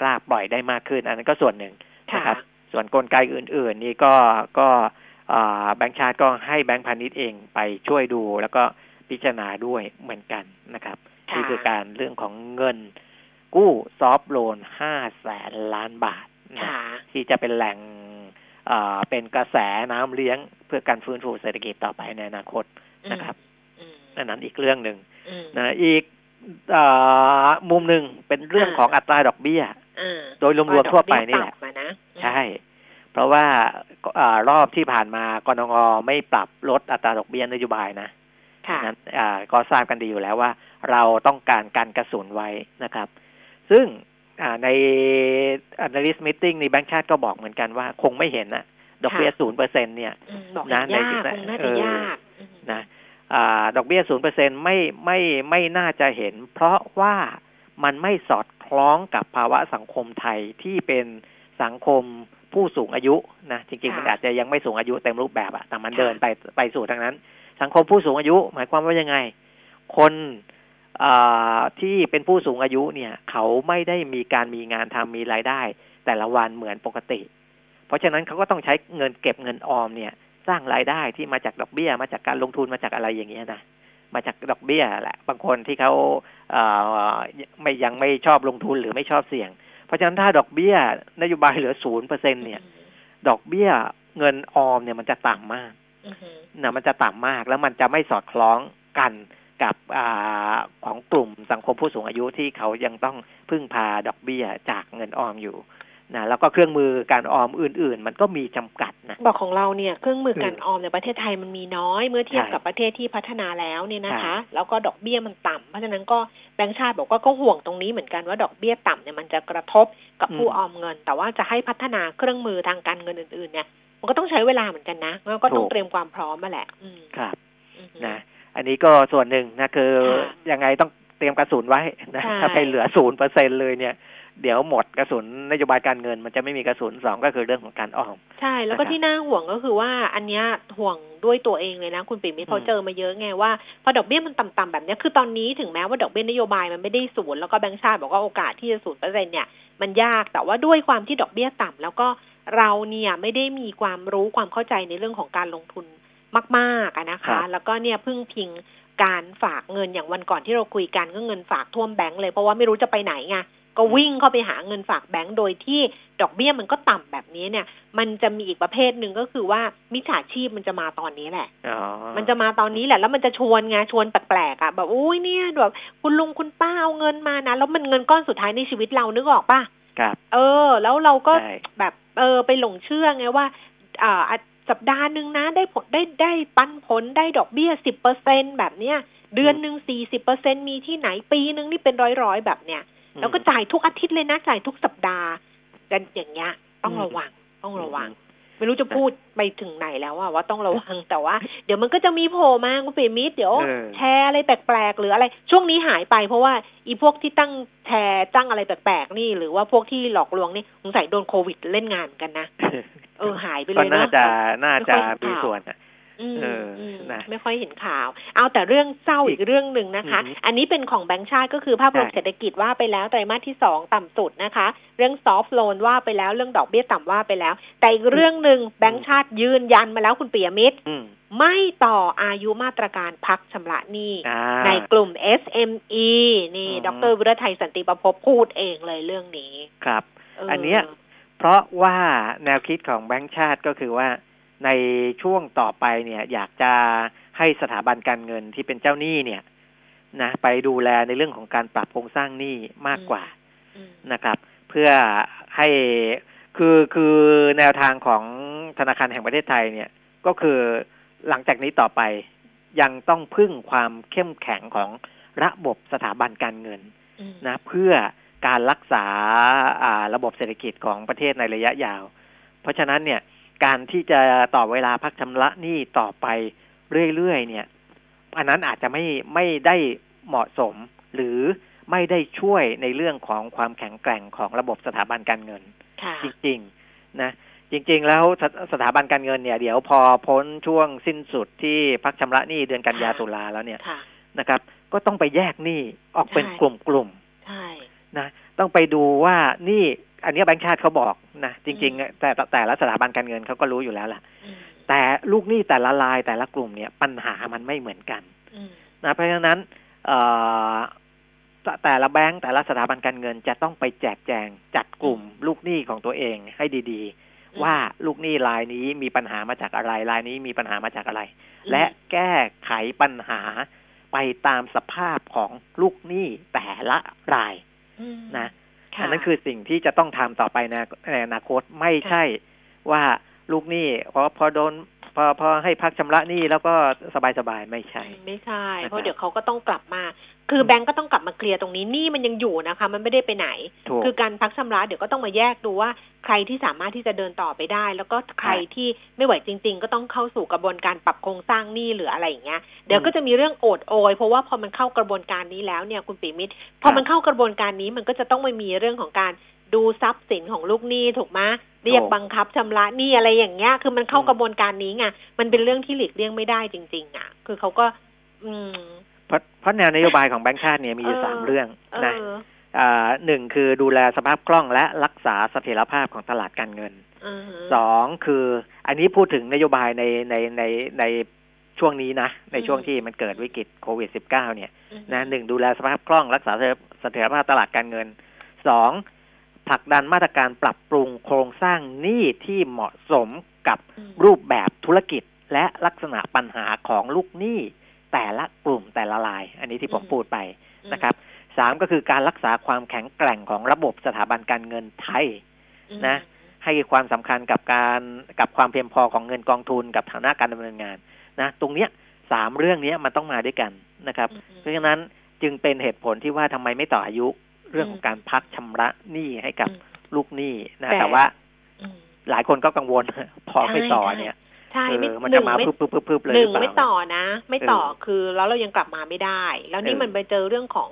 กล้าปล่อยได้มากขึ้นอันนั้นก็ส่วนหนึ่งนะครับส่วนกลไกอื่นๆนี่ก็ก็แบงค์ชาติก็ให้แบงค์พาณิชย์เองไปช่วยดูแล้วก็พิจารณาด้วยเหมือนกันนะครับนี่คือการเรื่องของเงินกู้ซอฟต์โลนห้าแสนล้านบาทที่จะเป็นแหล่งเป็นกระแสน้ำเลี้ยงเพื่อการฟื้นฟูเศรษฐกิจต่อไปในอนาคตนะครับนั่นนั้นอีกเรื่องหนึ่งนะอีกมุมหนึ่งเป็นเรื่องของอัตราดอกเบี้ยโดยรวมๆทั่วไปนี่แหละใช่เพราะว่ารอบที่ผ่านมากนง.ไม่ปรับลดอัตราดอกเบี้ยนโยบายนะนั้นก็ทราบกันดีอยู่แล้วว่าเราต้องการการกระสุนไว้นะครับซึ่งใน analyst meeting ในแบงก์ชาติก็บอกเหมือนกันว่าคงไม่เห็นนะดอกเบี้ย ศูนย์เปอร์เซ็นต์ เนี่ยบอกยากคงน่าจะยากนะดอกเบี้ย ศูนย์เปอร์เซ็นต์ ไม่ไม่ไม่น่าจะเห็นเพราะว่ามันไม่สอดคล้องกับภาวะสังคมไทยที่เป็นสังคมผู้สูงอายุนะจริงๆมันอาจจะยังไม่สูงอายุเต็มรูปแบบอะแต่มันเดินไปไปสู่ทางนั้นสังคมผู้สูงอายุหมายความว่ายังไงคนที่เป็นผู้สูงอายุเนี่ยเขาไม่ได้มีการมีงานทำมีรายได้แต่ละวันเหมือนปกติเพราะฉะนั้นเขาก็ต้องใช้เงินเก็บเงินออมเนี่ยสร้างรายได้ที่มาจากดอกเบี้ยมาจากการลงทุนมาจากอะไรอย่างเงี้ยนะมาจากดอกเบี้ยแหละบางคนที่เขาไม่ยังไม่ชอบลงทุนหรือไม่ชอบเสี่ยงเพราะฉะนั้นถ้าดอกเบี้ยนโยบายเหลือ ศูนย์เปอร์เซ็นต์ เนี่ยดอกเบี้ยเงินออมเนี่ยมันจะต่ำมากนะมันจะต่ำมากแล้วมันจะไม่สอดคล้องกันกับของกลุ่มสังคมผู้สูงอายุที่เขายังต้องพึ่งพาดอกเบี้ยจากเงินออมอยู่นะแล้วก็เครื่องมือการออมอื่นๆมันก็มีจำกัดนะบอกของเราเนี่ยเครื่องมือการออมในประเทศไทยมันมีน้อยเมื่อเทียบกับประเทศที่พัฒนาแล้วเนี่ยนะคะแล้วก็ดอกเบี้ยมันต่ำเพราะฉะนั้นก็แบงก์ชาติบอกว่าก็ห่วงตรงนี้เหมือนกันว่าดอกเบี้ยต่ำเนี่ยมันจะกระทบกับผู้ออมเงินแต่ว่าจะให้พัฒนาเครื่องมือทางการเงินอื่นๆเนี่ยมันก็ต้องใช้เวลาเหมือนกันนะแล้วก็ต้องเตรียมความพร้อมมาแหละครับนะอันนี้ก็ส่วนหนึ่งนะคือยังไงต้องเตรียมกระสุนไว้นะถ้าไปเหลือ ศูนย์เปอร์เซ็นต์ เลยเนี่ยเดี๋ยวหมดกระสุนนโยบายการเงินมันจะไม่มีกระสุนสองก็คือเรื่องของการออมใช่แล้วก็ที่น่าห่วงก็คือว่าอันเนี้ยห่วงด้วยตัวเองเลยนะคุณปิ่มมิตรพอเจอมาเยอะไงว่าพอดอกเบี้ยมันต่ำๆแบบนี้คือตอนนี้ถึงแม้ว่าดอกเบี้ยนโยบายมันไม่ได้ศูนย์แล้วก็แบงก์ชาติบอกว่าโอกาสที่จะ ศูนย์เปอร์เซ็นต์ เนี่ยมันยากแต่ว่าด้วยความที่ดอกเบี้ยต่ำแล้วก็เราเนี่ยไม่ได้มีความรู้ความเข้าใจในเรื่องของการลงทุนมากๆนะคะแล้วก็เนี่ยพึ่งพิงการฝากเงินอย่างวันก่อนที่เราคุยกันก็เงินฝากท่วมแบงค์เลยเพราะว่าไม่รู้จะไปไหนไง ก็วิ่งเข้าไปหาเงินฝากแบงก์โดยที่ดอกเบี้ยมันก็ต่ำแบบนี้เนี่ยมันจะมีอีกประเภทหนึ่งก็คือว่ามิจฉาชีพมันจะมาตอนนี้แหละมันจะมาตอนนี้แหละแล้วมันจะชวนไงชวนแปลกๆอ่ะแบบอุ้ยเนี่ยแบบคุณลุงคุณป้าเอาเงินมานะแล้วมันเงินก้อนสุดท้ายในชีวิตเรานึกออกป่ะเออแล้วเราก็แบบเออไปหลงเชื่อไงว่าอ่าสัปดาห์นึงนะได้ผลได้ได้ปันผลได้ดอกเบี้ย สิบเปอร์เซ็นต์ แบบเนี้ยเดือนนึง สี่สิบเปอร์เซ็นต์ มีที่ไหนปีนึงนี่เป็นร้อยๆแบบเนี้ยแล้วก็จ่ายทุกอาทิตย์เลยนะจ่ายทุกสัปดาห์แต่อย่างเงี้ยต้องระวังต้องระวังไม่รู้จะพูดไปถึงไหนแล้วอ่ะว่าต้องระวังแต่ว่าเดี๋ยวมันก็จะมีโผล่มาคุณปิ่มมิตรเดี๋ยวแชร์อะไรแปลกๆหรืออะไรช่วงนี้หายไปเพราะว่าอีพวกที่ตั้งแชร์ตั้งอะไรแปลกๆนี่หรือว่าพวกที่หลอกลวงนี่สงสัยโดนโควิดเล่นงานกันนะเออหายไปเลยนะน่าจะน่าจะมีส่วนอ่ะเออนะไม่ค่อยเห็นข่าวเอาแต่เรื่องเศร้าอีกเรื่องนึงนะคะอันนี้เป็นของแบงก์ชาติก็คือภาพรวมเศรษฐกิจว่าไปแล้วไตรมาสที่สองต่ำสุดนะคะเรื่องซอฟท์โลนว่าไปแล้วเรื่องดอกเบี้ยต่ำว่าไปแล้วแต่อีกเรื่องนึงแบงก์ชาติยืนยันมาแล้วคุณปิยมิตรไม่ต่ออายุมาตรการพักชำระหนี้ในกลุ่ม เอส เอ็ม อี นี่ดร.วิรไทยสันติประภพพูดเองเลยเรื่องนี้ครับ อ, อันเนี้ยเพราะว่าแนวคิดของแบงก์ชาติก็คือว่าในช่วงต่อไปเนี่ยอยากจะให้สถาบันการเงินที่เป็นเจ้าหนี้เนี่ยนะไปดูแลในเรื่องของการปรับโครงสร้างหนี้มากกว่านะครับเพื่อให้คือคือแนวทางของธนาคารแห่งประเทศไทยเนี่ยก็คือหลังจากนี้ต่อไปยังต้องพึ่งความเข้มแข็งของระบบสถาบันการเงินนะเพื่อการรักษาอ่าระบบเศรษฐกิจของประเทศในระยะยาวเพราะฉะนั้นเนี่ยการที่จะต่อเวลาพักชำระหนี้ต่อไปเรื่อยๆเนี่ยอันนั้นอาจจะไม่ไม่ได้เหมาะสมหรือไม่ได้ช่วยในเรื่องของความแข็งแกร่งของระบบสถาบันการเงินจริงๆนะจริงๆแล้วสถาบันการเงินเนี่ยเดี๋ยวพอพ้นช่วงสิ้นสุดที่พักชำระหนี้เดือนกันยาตุลาแล้วเนี่ยนะครับก็ต้องไปแยกหนี้ออกเป็นกลุ่มๆนะต้องไปดูว่าหนี้อันนี้แบงก์ชาติเขาบอกนะจริงๆแต่แต่ละสถาบันการเงินเขาก็รู้อยู่แล้วล่ะแต่ลูกหนี้แต่ละรายแต่ละกลุ่มเนี่ยปัญหามันไม่เหมือนกันนะเพราะฉะนั้นแต่ละแบงก์แต่ละสถาบันการเงินจะต้องไปแจกแจงจัดกลุ่มลูกหนี้ของตัวเองให้ดีๆว่าลูกหนี้รายนี้มีปัญหามาจากอะไรรายนี้มีปัญหามาจากอะไรและแก้ไขปัญหาไปตามสภาพของลูกหนี้แต่ละรายนะอันนั้นคือสิ่งที่จะต้องทำต่อไปในอนาคตไม่ใช่ว่าลูกหนี้พอพอโดนพอพอให้พักชำระหนี้แล้วก็สบายๆไม่ใช่ไม่ใช่เพราะเดี๋ยวเขาก็ต้องกลับมาคือแบงก์ก็ต้องกลับมาเคลียร์ตรงนี้หนี้มันยังอยู่นะคะมันไม่ได้ไปไหนคือการพักชำระเดี๋ยวก็ต้องมาแยกดูว่าใครที่สามารถที่จะเดินต่อไปได้แล้วก็ใครที่ไม่ไหวจริงๆก็ต้องเข้าสู่กระบวนการปรับโครงสร้างหนี้หรืออะไรอย่างเงี้ยเดี๋ยวก็จะมีเรื่องโอดโอยเพราะว่าพอมันเข้ากระบวนการนี้แล้วเนี่ยคุณปิมิตรพอมันเข้ากระบวนการนี้มันก็จะต้องไม่มีเรื่องของการดูทรัพย์สินของลูกหนี้ถูกไหมเรียกบังคับชำระหนี้อะไรอย่างเงี้ยคือมันเข้ากระบวนการนี้ไงมันเป็นเรื่องที่หลีกเลี่ยงไม่ได้จริงๆอ่ะคือเขาก็อืมเพราะเพราะแนวนโยบายของแบงก์ชาติเนี่ยมีอยู่สามเรื่องนะอ่าหนึ่งคือดูแลสภาพคล่องและรักษาเสถียรภาพของตลาดการเงินสองคืออันนี้พูดถึงนโยบายในในในในช่วงนี้นะในช่วงที่มันเกิดวิกฤตโควิด สิบเก้า เนี่ยนะหนึ่งดูแลสภาพคล่องรักษาเสถียรภาพตลาดการเงินสองผลักดันมาตรการปรับปรุงโครงสร้างหนี้ที่เหมาะสมกับรูปแบบธุรกิจและลักษณะปัญหาของลูกหนี้แต่ละกลุ่มแต่ละรายอันนี้ที่ผมพูดไปนะครับสามก็คือการรักษาความแข็งแกร่งของระบบสถาบันการเงินไทยนะให้ความสำคัญกับการกับความเพียงพอของเงินกองทุนกับฐานะการดำเนินงานนะตรงเนี้ยสามเรื่องนี้มันต้องมาด้วยกันนะครับเพราะฉะนั้นจึงเป็นเหตุผลที่ว่าทำไมไม่ต่ออายุเรื่องของการพักชำระหนี้ให้กับลูกหนี้นะแต่ว่าหลายคนก็กังวลพอไม่ต่อเนี่ยใช่มันจะมาพึบๆเลยหนึ่งไม่ต่อนะไม่ต่อคือแล้วเรายังกลับมาไม่ได้แล้วนี่มันไปเจอเรื่องของ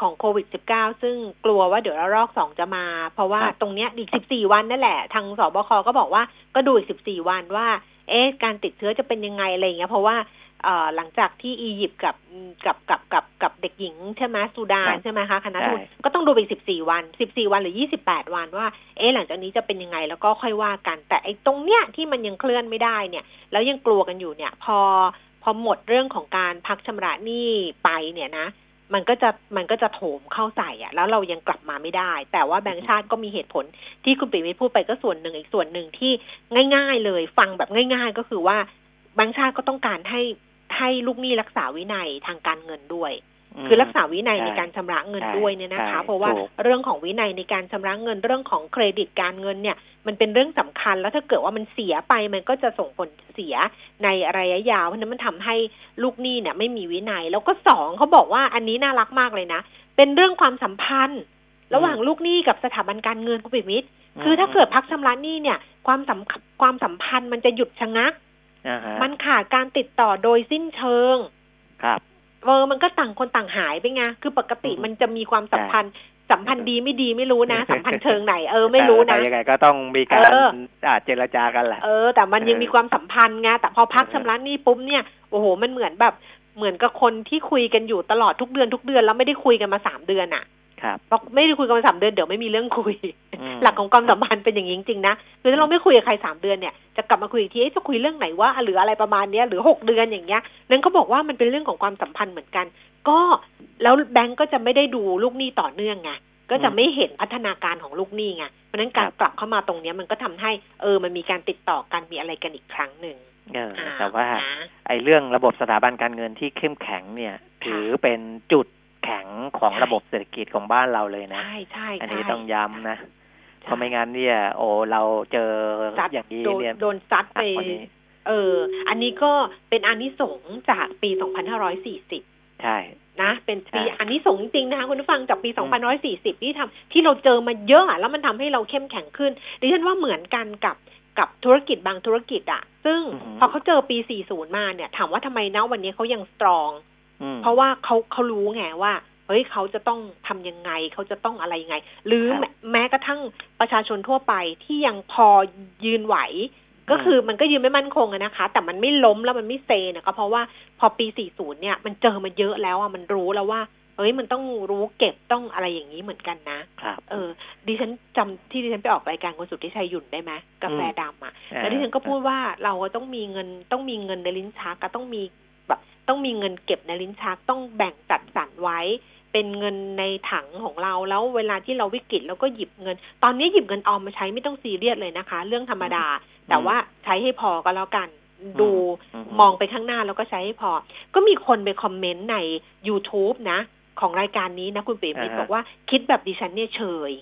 ของโควิด สิบเก้า ซึ่งกลัวว่าเดี๋ยวระลอกสองจะมาเพราะว่าตรงเนี้ยอีกสิบสี่วันนั่นแหละทางสบคก็บอกว่าก็ดูอีกสิบสี่วันว่าเอ๊ะการติดเชื้อจะเป็นยังไงอะไรอย่างเงี้ยเพราะว่าเอ่อหลังจากที่อียิปต์กับกับกับกับกับเด็กหญิงใช่ไหมซูดานใช่ไหมคะคณะทูตก็ต้องดูไปสิบสี่วันสิบสี่วันหรือยี่สิบแปดวันว่าเอ๊ะหลังจากนี้จะเป็นยังไงแล้วก็ค่อยว่ากันแต่ไอ้ตรงเนี้ยที่มันยังเคลื่อนไม่ได้เนี่ยแล้วยังกลัวกันอยู่เนี่ยพอพอหมดเรื่องของการพักชำระหนี้ไปเนี่ยนะ มันก็จะมันก็จะโถมเข้าใส่อ่ะแล้วเรายังกลับมาไม่ได้แต่ว่าแบงก์ชาติก็มีเหตุผลที่คุณปิยมิตรพูดไปก็ส่วนหนึ่งอีกส่วนหนึ่งที่ง่ายๆเลยฟังแบบง่ายๆก็คือว่าแบงก์ชาติก็ต้องการให้ให้ลูกหนี้รักษาวินัยทางการเงินด้วยคือรักษาวินัยในการชำระเงินด้วยเนี่ยนะคะเพราะว่าเรื่องของวินัยในการชำระเงินเรื่องของเครดิตการเงินเนี่ยมันเป็นเรื่องสำคัญแล้วถ้าเกิดว่ามันเสียไปมันก็จะส่งผลเสียในระยะยาวเพราะนั้นมันทำให้ลูกหนี้เนี่ยไม่มีวินัยแล้วก็สองเขาบอกว่าอันนี้น่ารักมากเลยนะเป็นเรื่องความสัมพันธ์ระหว่างลูกหนี้กับสถาบันการเงินคุณปิยมิตรคือถ้าเกิดพักชำระหนี้เนี่ยความสัมความสัมพันธ์มันจะหยุดชะงักมันขาดการติดต่อโดยสิ้นเชิงครับเออมันก็ต่างคนต่างหายไปไงคือปกติมันจะมีความสัมพันธ์สัมพันธ์ดีไม่ดีไม่รู้นะสัมพันธ์เชิงไหนเออไม่รู้นะยังไงก็ต้องมีการอ่าเจรจากันแหละเออแต่มันยังมีความสัมพันธ์ไงแต่พอพักชำระหนี้ปุ๊บเนี่ยโอ้โหมันเหมือนแบบเหมือนกับคนที่คุยกันอยู่ตลอดทุกเดือนทุกเดือนแล้วไม่ได้คุยกันมาสามเดือนอ่ะครับเพราะไม่ได้คุยกันมาสามเดือนเดี๋ยวไม่มีเรื่องคุยหลักของความสัมพันธ์เป็นอย่างนี้จริงๆนะคือถ้าเราไม่คุยกับใครสามเดือนเนี่ยจะกลับมาคุยอีกทีจะคุยเรื่องไหนว่าหรืออะไรประมาณนี้หรือหกเดือนอย่างเงี้ยนั้นเขาบอกว่ามันเป็นเรื่องของความสัมพันธ์เหมือนกันก็แล้วแบงก์ก็จะไม่ได้ดูลูกหนี้ต่อเนื่องไงก็จะไม่เห็นพัฒนาการของลูกหนี้ไงเพราะนั้นการกลับเข้ามาตรงนี้มันก็ทำให้เออมันมีการติดต่อกันมีอะไรกันอีกครั้งนึงแต่ว่าไอ้เรื่องระบบสถาบันการเงินที่เข้มแข็งเนี่ยถือเป็นจุดแข็งของระบบเศรษฐกิจของบ้านเราเลยนะอันนี้ต้องย้ำนะเพราะไม่งั้นเนี่ยโอ้เราเจออย่างนี้เนี่ยโดนซัดไปเอออันนี้ก็เป็นอานิสงส์จากปีสองพันห้าร้อยสี่สิบใช่นะเป็นปีอานิสงส์จริงนะคะคุณผู้ฟังจากปีสองพันห้าร้อยสี่สิบที่ทำที่เราเจอมาเยอะแล้วมันทำให้เราเข้มแข็งขึ้นดิฉันว่าเหมือนกันกับกับธุรกิจบางธุรกิจอ่ะซึ่งพอเขาเจอปีสี่สิบมาเนี่ยถามว่าทำไมนะวันนี้เขายังสตรองเพราะว่าเขาเขารู้ไงว่าเฮ้ยเขาจะต้องทำยังไงเขาจะต้องอะไรยังไงหรือแม้กระทั่งประชาชนทั่วไปที่ยังพอยืนไหวก็คือมันก็ยืนไม่มั่นคงนะคะแต่มันไม่ล้มแล้วมันไม่เซนะก็เพราะว่าพอปีสี่สิบเนี่ยมันเจอมาเยอะแล้วอ่ะมันรู้แล้วว่าเฮ้ยมันต้องรู้เก็บต้องอะไรอย่างนี้เหมือนกันนะเออดิฉันจำที่ดิฉันไปออกรายการคุณสุทธิชัยหยุ่นได้ไหมกาแฟดำอ่ะแล้วดิฉันก็พูดว่าเราต้องมีเงินต้องมีเงินในลิ้นชักต้องมีแบบต้องมีเงินเก็บในลิ้นชักต้องแบ่งจัดสรรไว้เป็นเงินในถังของเราแล้วเวลาที่เราวิกฤตเราก็หยิบเงินตอนนี้หยิบเงินออมมาใช้ไม่ต้องซีเรียสเลยนะคะเรื่องธรรมดาแต่ว่าใช้ให้พอก็แล้วกันดูมองไปข้างหน้าแล้วก็ใช้ให้พอก็มีคนไปคอมเมนต์ใน YouTube นะของรายการนี้นะคุณปิยมิตรบอกว่าคิดแบบดิฉันเนี่ยเฉย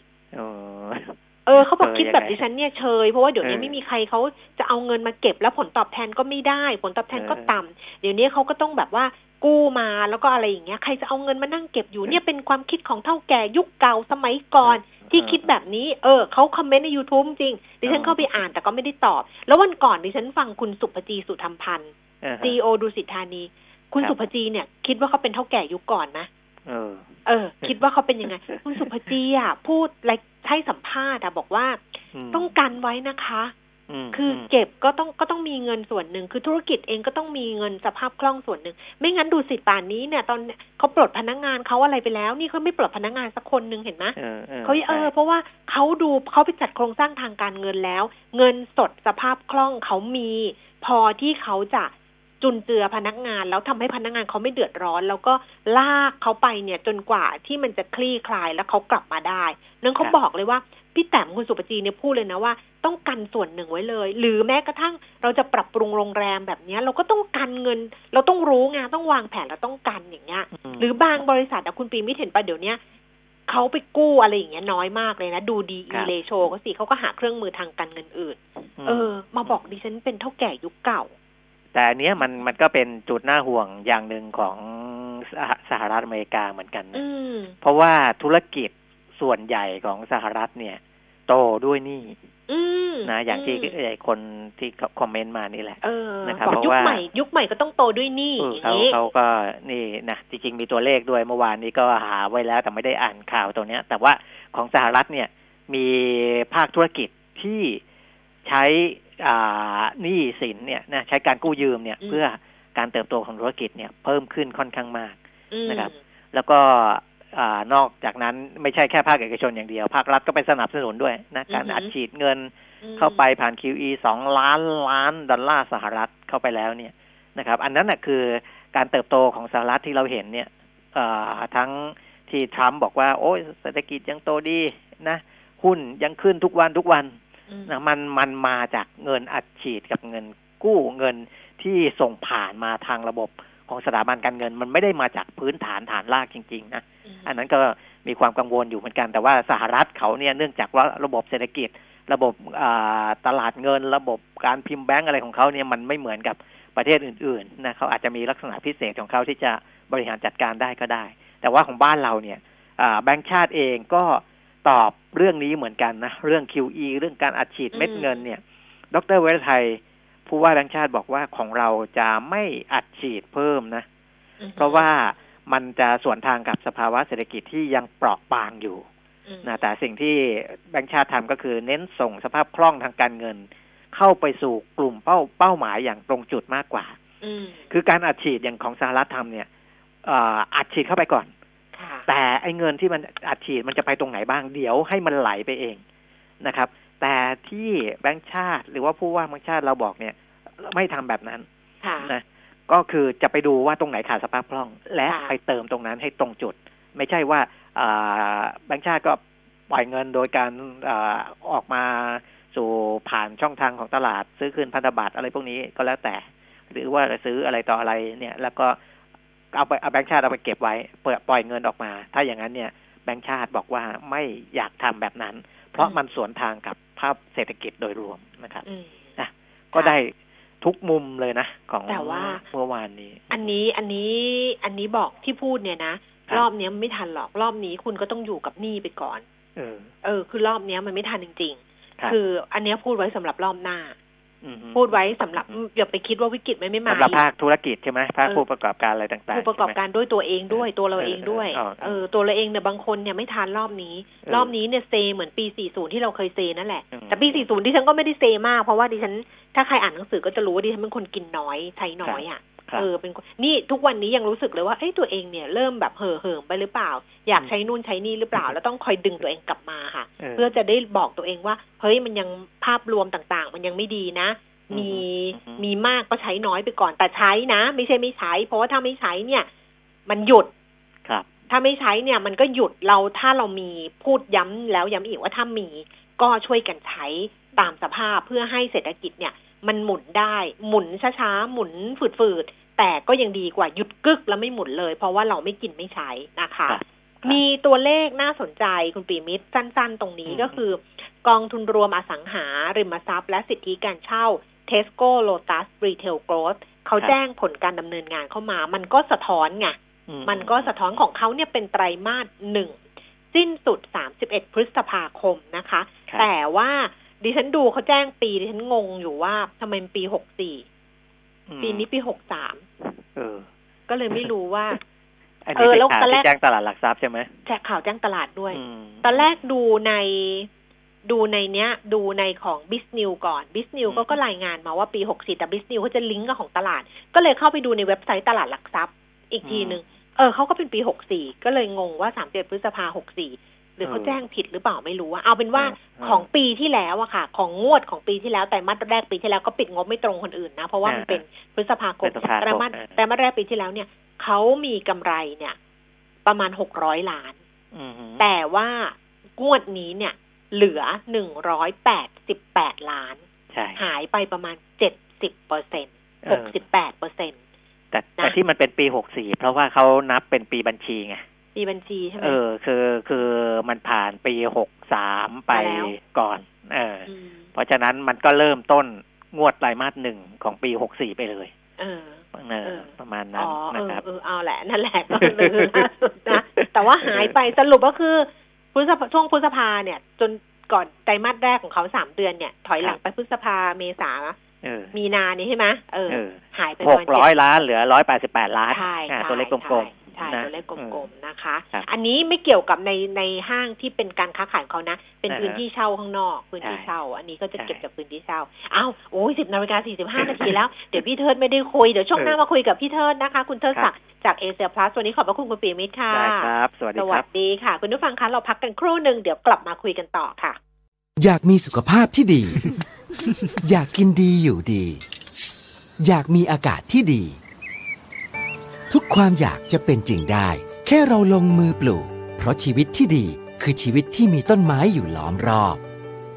เออเขาบอกคิดแบบดิฉันเนี่ยเชยเพราะว่าเดี๋ยวนี้ไม่มีใครเขาจะเอาเงินมาเก็บแล้วผลตอบแทนก็ไม่ได้ผลตอบแทนก็ต่ำเดี๋ยวนี้เขาก็ต้องแบบว่ากู้มาแล้วก็อะไรอย่างเงี้ยใครจะเอาเงินมานั่งเก็บอยู่เนี่ยเป็นความคิดของเฒ่าแก่ยุคเก่าสมัยก่อนที่คิดแบบนี้เออเขาคอมเมนต์ใน YouTube จริงดิฉันเข้าไปอ่านแต่ก็ไม่ได้ตอบแล้ววันก่อนดิฉันฟังคุณสุภจีสุธรรมพันธ์ ซี อี โอ ดุสิตธานีคุณสุภจีเนี่ยคิดว่าเขาเป็นเฒ่าแก่ยุคก่อนมั้ยเออเออคิดว่าเขาเป็นยังไงคุณสุภจีอ่ะพูดไลฟ์ให้สัมภาษณ์อ่ะบอกว่าต้องกันไว้นะคะคือเก็บก็ต้องก็ต้องมีเงินส่วนหนึ่งคือธุรกิจเองก็ต้องมีเงินสภาพคล่องส่วนหนึ่งไม่งั้นดูสิป่านนี้เนี่ยตอนเขาปลดพนักงานเขาอะไรไปแล้วนี่เขาไม่ปลดพนักงานสักคนนึงเห็นไหมเขาเออเพราะว่าเขาดูเขาไปจัดโครงสร้างทางการเงินแล้วเงินสดสภาพคล่องเขามีพอที่เขาจะจุนเจือพนักงานแล้วทำให้พนักงานเขาไม่เดือดร้อนแล้วก็ลากเขาไปเนี่ยจนกว่าที่มันจะคลี่คลายแล้วเขากลับมาได้นั่นเขาบอกเลยว่าพี่แต้มคุณสุปจีเนี่ยพูดเลยนะว่าต้องกันส่วนหนึ่งไว้เลยหรือแม้กระทั่งเราจะปรับปรุงโรงแรมแบบนี้เราก็ต้องกันเงินเราต้องรู้ไงต้องวางแผนเราต้องกันอย่างเงี้ยหรือบางบริษัทอะคุณปีมิตรเห็นป่ะเดี๋ยวนี้เขาไปกู้อะไรอย่างเงี้ยน้อยมากเลยนะดูดีอีเลโชก็สิเขาก็หาเครื่องมือทางการเงินอื่นเออมาบอกดิฉันเป็นเท่าแก่ยุคเก่าแต่อันเนี้ยมันมันก็เป็นจุดน่าห่วงอย่างหนึ่งของสหรัฐอเมริกาเหมือนกันนะเพราะว่าธุรกิจส่วนใหญ่ของสหรัฐเนี่ยโตด้วยหนี้นะอย่างที่คนที่คอมเมนต์มานี่แหละนะครับเพราะว่ายุคใหม่ยุคใหม่ก็ต้องโตด้วยหนี้เขาเขาก็นี่นะจริงๆมีตัวเลขด้วยเมื่อวานนี้ก็หาไว้แล้วแต่ไม่ได้อ่านข่าวตัวเนี้ยแต่ว่าของสหรัฐเนี่ยมีภาคธุรกิจที่ใช้หนี้สินเนี่ยนะใช้การกู้ยืมเนี่ยเพื่อการเติบโตของธุรกิจเนี่ยเพิ่มขึ้นค่อนข้างมากนะครับแล้วก็นอกจากนั้นไม่ใช่แค่ภาคเอกชนอย่างเดียวภาครัฐก็ไปสนับสนุนด้วยนะการอัดฉีดเงินเข้าไปผ่าน คิว อี สองล้านล้านดอลลาร์สหรัฐเข้าไปแล้วเนี่ยนะครับอันนั้นน่ะคือการเติบโตของสหรัฐที่เราเห็นเนี่ย ทั้งที่ทรัมป์บอกว่าโอ้ยเศรษฐกิจยังโตดีนะหุ้นยังขึ้นทุกวันทุกวันนะมันมันมาจากเงินอัดฉีดกับเงินกู้เงินที่ส่งผ่านมาทางระบบของสถาบันการเงินมันไม่ได้มาจากพื้นฐานฐานรากจริงๆนะอันนั้นก็มีความกังวลอยู่เหมือนกันแต่ว่าสหรัฐเขาเนี่ยเนื่องจากว่าระบบเศรษฐกิจระบบตลาดเงินระบบการพิมพ์แบงก์อะไรของเขาเนี่ยมันไม่เหมือนกับประเทศอื่นๆนะเขาอาจจะมีลักษณะพิเศษของเขาที่จะบริหารจัดการได้ก็ได้แต่ว่าของบ้านเราเนี่ยแบงก์ชาติเองก็ตอบเรื่องนี้เหมือนกันนะเรื่อง คิว อี เรื่องการอัดฉีดเม็ดเงินเนี่ยดร.วรทัยผู้ว่าแบงก์ชาติบอกว่าของเราจะไม่อัดฉีดเพิ่มนะเพราะว่ามันจะส่วนทางกับสภาวะเศรษฐกิจที่ยังเปราะบางอยู่นะแต่สิ่งที่แบงก์ชาติทำก็คือเน้นส่งสภาพคล่องทางการเงินเข้าไปสู่กลุ่มเป้าเป้าหมายอย่างตรงจุดมากกว่าคือการอัดฉีดอย่างของสหรัฐทำเนี่ยอัดฉีดเข้าไปก่อนแต่ไอ้เงินที่มันอัดฉีดมันจะไปตรงไหนบ้างเดี๋ยวให้มันไหลไปเองนะครับแต่ที่แบงก์ชาติหรือว่าผู้ว่าแบงก์ชาติเราบอกเนี่ยไม่ทำแบบนั้นนะก็คือจะไปดูว่าตรงไหนขาดสภาพคล่องและไปเติมตรงนั้นให้ตรงจุดไม่ใช่ว่าแบงก์ชาติก็ปล่อยเงินโดยการออกมาสู่ผ่านช่องทางของตลาดซื้อคืนพันธบัตรอะไรพวกนี้ก็แล้วแต่หรือว่าซื้ออะไรต่ออะไรเนี่ยแล้วก็เอาไปเอาแบงก์ชาติเอาไปเก็บไว้ปล่อยเงินออกมาถ้าอย่างนั้นเนี่ยแบงก์ชาติบอกว่าไม่อยากทำแบบนั้นเพราะมันสวนทางกับภาพเศรษฐกิจโดยรวมนะครับนะก็ได้ทุกมุมเลยนะของแต่ว่าเมื่อวานนี้อันนี้อันนี้อันนี้บอกที่พูดเนี่ยนะรอบนี้มันไม่ทันหรอกรอบนี้คุณก็ต้องอยู่กับหนี้ไปก่อนเออเออคือรอบนี้มันไม่ทันจริงๆคืออันนี้พูดไว้สำหรับรอบหน้าพูดไว้สำหรับอย่าไปคิดว่าวิกฤตไม่ไม่มาสำหรับภาคธุรกิจใช่ไหมภาคผู้ประกอบการอะไรต่างๆผู้ประกอบการด้วยตัวเองด้วยตัวเราเองด้วยเออตัวเราเองเนี่ยบางคนเนี่ยไม่ทานรอบนี้รอบนี้เนี่ยเซเหมือนปีสี่สิบที่เราเคยเซนั่นแหละแต่ปีสี่สิบดิฉันก็ไม่ได้เซมากเพราะว่าดิฉันถ้าใครอ่านหนังสือก็จะรู้ว่าดิฉันเป็นคนกินน้อยใช้น้อยอ่ะเออเป็นนี่ทุกวันนี้ยังรู้สึกเลยว่าเอ้ยตัวเองเนี่ยเริ่มแบบเห่อเหิมไปหรือเปล่าอยากใช้นู่นใช้นี่หรือเปล่าแล้วต้องคอยดึงตัวเองกลับมาค่ะเพื่อจะได้บอกตัวเองว่าเฮ้ยมันยังภาพรวมต่างๆมันยังไม่ดีนะมีมีมากก็ใช้น้อยไปก่อนแต่ใช้นะไม่ใช่ไม่ใช้เพราะว่าถ้าไม่ใช้เนี่ยมันหยุดครับถ้าไม่ใช้เนี่ยมันก็หยุดเราถ้าเรามีพูดย้ำแล้วย้ำอีกว่าถ้ามีก็ช่วยกันใช้ตามสภาพเพื่อให้เศรษฐกิจเนี่ยมันหมุนได้หมุนช้าๆหมุนฝืดๆแต่ก็ยังดีกว่าหยุดกึกแล้วไม่หมุนเลยเพราะว่าเราไม่กินไม่ใช้นะคะมีตัวเลขน่าสนใจคุณปีมิตรสั้นๆตรงนี้ก็คือกองทุนรวมอสังหาริมทรัพย์และสิทธิการเช่า Tesco Lotus Retail Growth เขาแจ้งผลการดำเนินงานเข้ามามันก็สะท้อนไงมันก็สะท้อนของเขาเนี่ยเป็นไตรมาสหนึ่งสิ้นสุดสามสิบเอ็ดพฤษภาคมนะคะแต่ว่าดิฉันดูเขาแจ้งปีดิฉันงงอยู่ว่าทำไมปีหกสิบสี่ปีนี้ปีหกสิบสามเออก็เลยไม่รู้ว่าอันนี้เป็นข่าวที่แจ้งตลาดหลักทรัพย์ใช่ไหมแจ้งข่าวแจ้งตลาดด้วยตอนแรกดูในดูในเนี้ยดูในของ Biz News ก่อน Biz News ก็ก็รายงานมาว่าปีหกสิบสี่แต่ Biz News เขาจะลิงก์กับของตลาดก็เลยเข้าไปดูในเว็บไซต์ตลาดหลักทรัพย์อีกทีนึงเออเขาก็เป็นปีหกสิบสี่ก็เลยงงว่าสามสิบเจ็ดพฤษภาคมหกสิบสี่หรือเขาแจ้งผิดหรือเปล่าไม่รู้ว่าเอาเป็นว่าของปีที่แล้วอะค่ะของงวดของปีที่แล้วแต่มาตรแรกปีที่แล้วก็ปิดงบไม่ตรงคนอื่นนะเพราะว่ามันเป็นพฤษภาคมแต่มาแต่มาตรแรกปีที่แล้วเนี่ยเขามีกำไรเนี่ยประมาณหกร้อยล้านแต่ว่างวดนี้เนี่ยเหลือหนึ่งร้อยแปดสิบแปดล้านหายไปประมาณ เจ็ดสิบเปอร์เซ็นต์ หกสิบแปดเปอร์เซ็นต์ แต่แต่ที่มันเป็นปีหกสิบสี่เพราะว่าเขานับเป็นปีบัญชีไงปีบัญชีใช่ไหมเออคือคือมันผ่านปีหกสิบสามไปก่อนเออเพราะฉะนั้นมันก็เริ่มต้นงวดไตรมาสหนึ่งของปีหกสิบสี่ไปเลยเออเออประมาณนั้นนะครับเออเอาแหละนั่นแหละก็เลยนะแต่ว่าหายไปสรุปก็คือพฤษภาช่วงพฤษภาเนี่ยจนก่อนไตรมาสแรกของเขาสามเดือนเนี่ยถอยหลังไปพฤษภาเมษามีนานี่ใช่ไหมเออหายไปหกร้อยล้านเหลือหนึ่งร้อยแปดสิบแปดล้านตัวเลขกลมๆใช่ตัวเลขกลมๆนะคะอันนี้ไม่เกี่ยวกับในในห้างที่เป็นการค้าขายเขานะเป็นพื้นที่เช่าข้างนอกพื้นที่เช่าอันนี้ก็จะเก็บจากพื้นที่เช่าอ้าวโอ้ยสิบนาฬิกาสี่สิบห้านาทีแล้วเดี๋ยวพี่เทิดไม่ได้คุยเดี๋ยวช่วงหน้ามาคุยกับพี่เทิดนะคะคุณเทิดศักดิ์จากเอเชียพลัสวันนี้ขอบพระคุณคุณปีมิตรค่ะครับสวัสดีครับสวัสดีค่ะคุณผู้ฟังคะเราพักกันครู่นึงเดี๋ยวกลับมาคุยกันต่อค่ะอยากมีสุขภาพที่ดีอยากกินดีอยู่ดีอยากมีอากาศที่ดีทุกความอยากจะเป็นจริงได้ แค่เราลงมือปลูกเพราะชีวิตที่ดีคือชีวิตที่มีต้นไม้อยู่ล้อมรอบ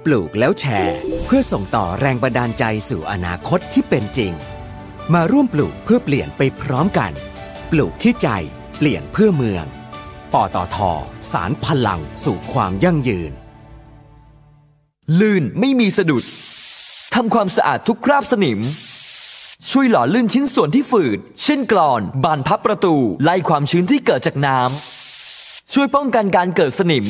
ปลูกแล้วแชร์เพื่อส่งต่อแรงบันดาลใจสู่อนาคตที่เป็นจริงมาร่วมปลูกเพื่อเปลี่ยนไปพร้อมกันปลูกที่ใจเปลี่ยนเพื่อเมืองปตท.สานพลังสู่ความยั่งยืนลื่นไม่มีสะดุดทำความสะอาดทุกคราบสนิมช่วยหล่อลื่นชิ้นส่วนที่ฝืดเช่นกลอนบานพับประตูไล่ความชื้นที่เกิดจากน้ำช่วยป้องกันการเกิดสนิม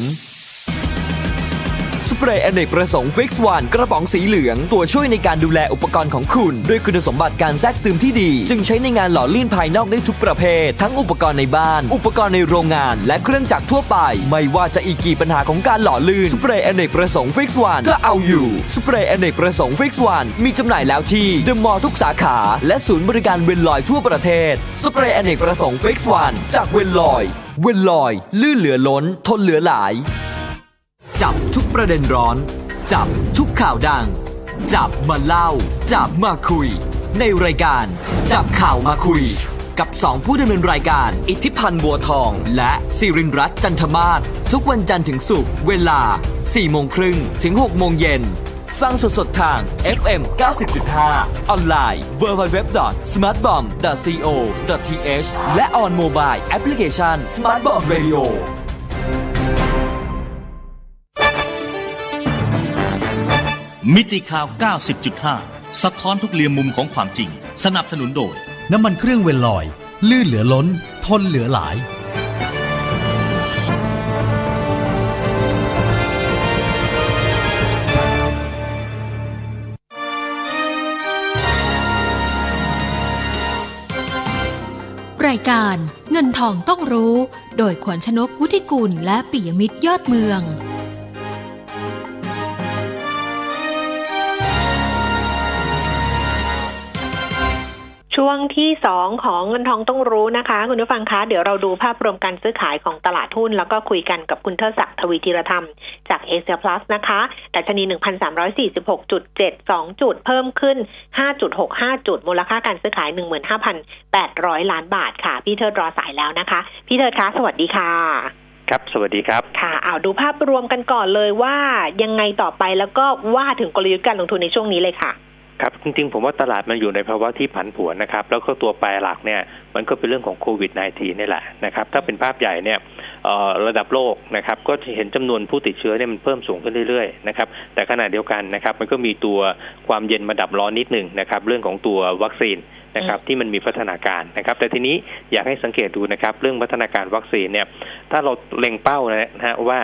สเปรย์อเนกประสงค์ฟิกซ์วันกระป๋องสีเหลืองตัวช่วยในการดูแลอุปกรณ์ของคุณด้วยคุณสมบัติการแทรกซึมที่ดีจึงใช้ในงานหล่อลื่นภายนอกได้ทุกประเภททั้งอุปกรณ์ในบ้านอุปกรณ์ในโรงงานและเครื่องจักรทั่วไปไม่ว่าจะอีกกี่ปัญหาของการหล่อลื่นสเปรย์อเนกประสงค์ฟิกซ์วันก็เอาอยู่สเปรย์อเนกประสงค์ฟิกซ์วันมีจำหน่ายแล้วที่เดอะมอลล์ทุกสาขาและศูนย์บริการเวลลอยทั่วประเทศสเปรย์อเนกประสงค์ฟิกซ์วันจากเวลลอยเวลลอยลื่นเหลือล้นทนเหลือหลายจับทุกประเด็นร้อนจับทุกข่าวดังจับมาเล่าจับมาคุยในรายการจับข่าวมาคุยกับสองผู้ดำเนินรายการอิทธิพันธ์บัวทองและศิรินทร์รัตน์จันทมาศทุกวันจันทร์ถึงศุกร์เวลา สี่โมงครึ่ง ถึง หกโมงเย็นฟังสดๆทาง เอฟ เอ็ม เก้าสิบจุดห้า ออนไลน์ ดับเบิลยู ดับเบิลยู ดับเบิลยู ดอท สมาร์ทบอมบ์ ดอท ซี โอ ดอท ที เอช และ on mobile application smartbomb radioมิติข่าว เก้าสิบจุดห้า สะท้อนทุกเหลี่ยมมุมของความจริงสนับสนุนโดยน้ำมันเครื่องเวลลอยลื่นเหลือล้นทนเหลือหลายรายการเงินทองต้องรู้โดยขวัญชนก วุฒิกุลและปิยมิตรยอดเมืองช่วงที่สองของเงินทองต้องรู้นะคะคุณผู้ฟังคะเดี๋ยวเราดูภาพรวมการซื้อขายของตลาดหุ้นแล้วก็คุยกันกับคุณเทิดศักดิ์ทวีธีรธรรมจากเอเชียพลัสนะคะดัชนี หนึ่งพันสามร้อยสี่สิบหกจุดเจ็ดสอง จุดเพิ่มขึ้น ห้าจุดหกห้า จุดมูลค่าการซื้อขาย หนึ่งหมื่นห้าพันแปดร้อยล้านบาทค่ะพี่เทิดรอสายแล้วนะคะพี่เทิดคะสวัสดีค่ะครับสวัสดีครับค่ะเอาดูภาพรวมกันก่อนเลยว่ายังไงต่อไปแล้วก็ว่าถึงกลยุทธ์การลงทุนในช่วงนี้เลยค่ะครับจริงๆผมว่าตลาดมันอยู่ในภาวะที่ผันผวนนะครับแล้วก็ตัวแปรหลักเนี่ยมันก็เป็นเรื่องของโควิด สิบเก้า นี่แหละนะครับถ้าเป็นภาพใหญ่เนี่ยระดับโลกนะครับก็เห็นจำนวนผู้ติดเชื้อเนี่ยมันเพิ่มสูงขึ้นเรื่อยๆนะครับแต่ขณะเดียวกันนะครับมันก็มีตัวความเย็นมาดับร้อนนิดหนึ่งนะครับเรื่องของตัววัคซีนนะครับที่มันมีพัฒนาการนะครับแต่ทีนี้อยากให้สังเกตดูนะครับเรื่องพัฒนาการวัคซีนเนี่ยถ้าเราเล็งเป้านะฮะว่า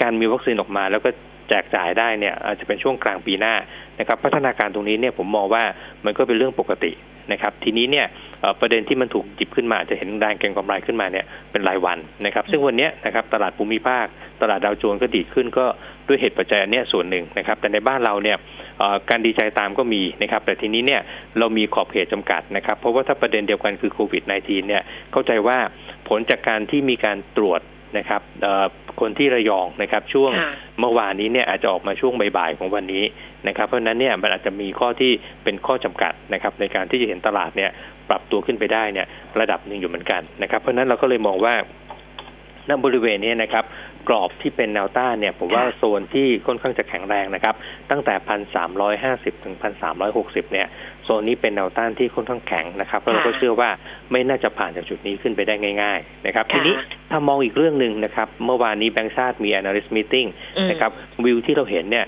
การมีวัคซีนออกมาแล้วก็แจกจ่ายได้เนี่ยอาจจะเป็นช่วงกลางปีหน้านะครับพัฒนาการตรงนี้เนี่ยผมมองว่ามันก็เป็นเรื่องปกตินะครับทีนี้เนี่ยประเด็นที่มันถูกหยิบขึ้นมาจะเห็นแรงเก็งกำไรขึ้นมาเนี่ยเป็นรายวันนะครับซึ่งวันนี้นะครับตลาดภูมิภาคตลาดดาวโจนส์ก็ดีขึ้นก็ด้วยเหตุปัจจัยอันนี้ส่วนหนึ่งนะครับแต่ในบ้านเราเนี่ยการดีใจตามก็มีนะครับแต่ทีนี้เนี่ยเรามีขอบเขตจำกัดนะครับเพราะว่าถ้าประเด็นเดียวกันคือโควิด สิบเก้า เนี่ยเข้าใจว่าผลจากการที่มีการตรวจนะครับคนที่ระยองนะครับช่วงเมื่อวานนี้เนี่ยอาจจะออกมาช่วงบ่ายๆของวันนี้นะครับเพราะนั้นเนี่ยมันอาจจะมีข้อที่เป็นข้อจำกัดนะครับในการที่จะเห็นตลาดเนี่ยปรับตัวขึ้นไปได้เนี่ยระดับหนึ่งอยู่เหมือนกันนะครับเพราะนั้นเราก็เลยมองว่าณบริเวณนี้นะครับกรอบที่เป็นแนวต้านเนี่ยผมว่าโซนที่ค่อนข้างจะแข็งแรงนะครับตั้งแต่ หนึ่งพันสามร้อยห้าสิบ ถึง หนึ่งพันสามร้อยหกสิบ เนี่ยโซนนี้เป็นแนวต้านที่ค่อนข้างแข็งนะครับแล้วเราก็เชื่อว่าไม่น่าจะผ่านจากจุดนี้ขึ้นไปได้ง่ายๆนะครับทีนี้ถ้ามองอีกเรื่องนึงนะครับเมื่อวานนี้แบงก์ชาติมี Analyst Meeting นะครับวิวที่เราเห็นเนี่ย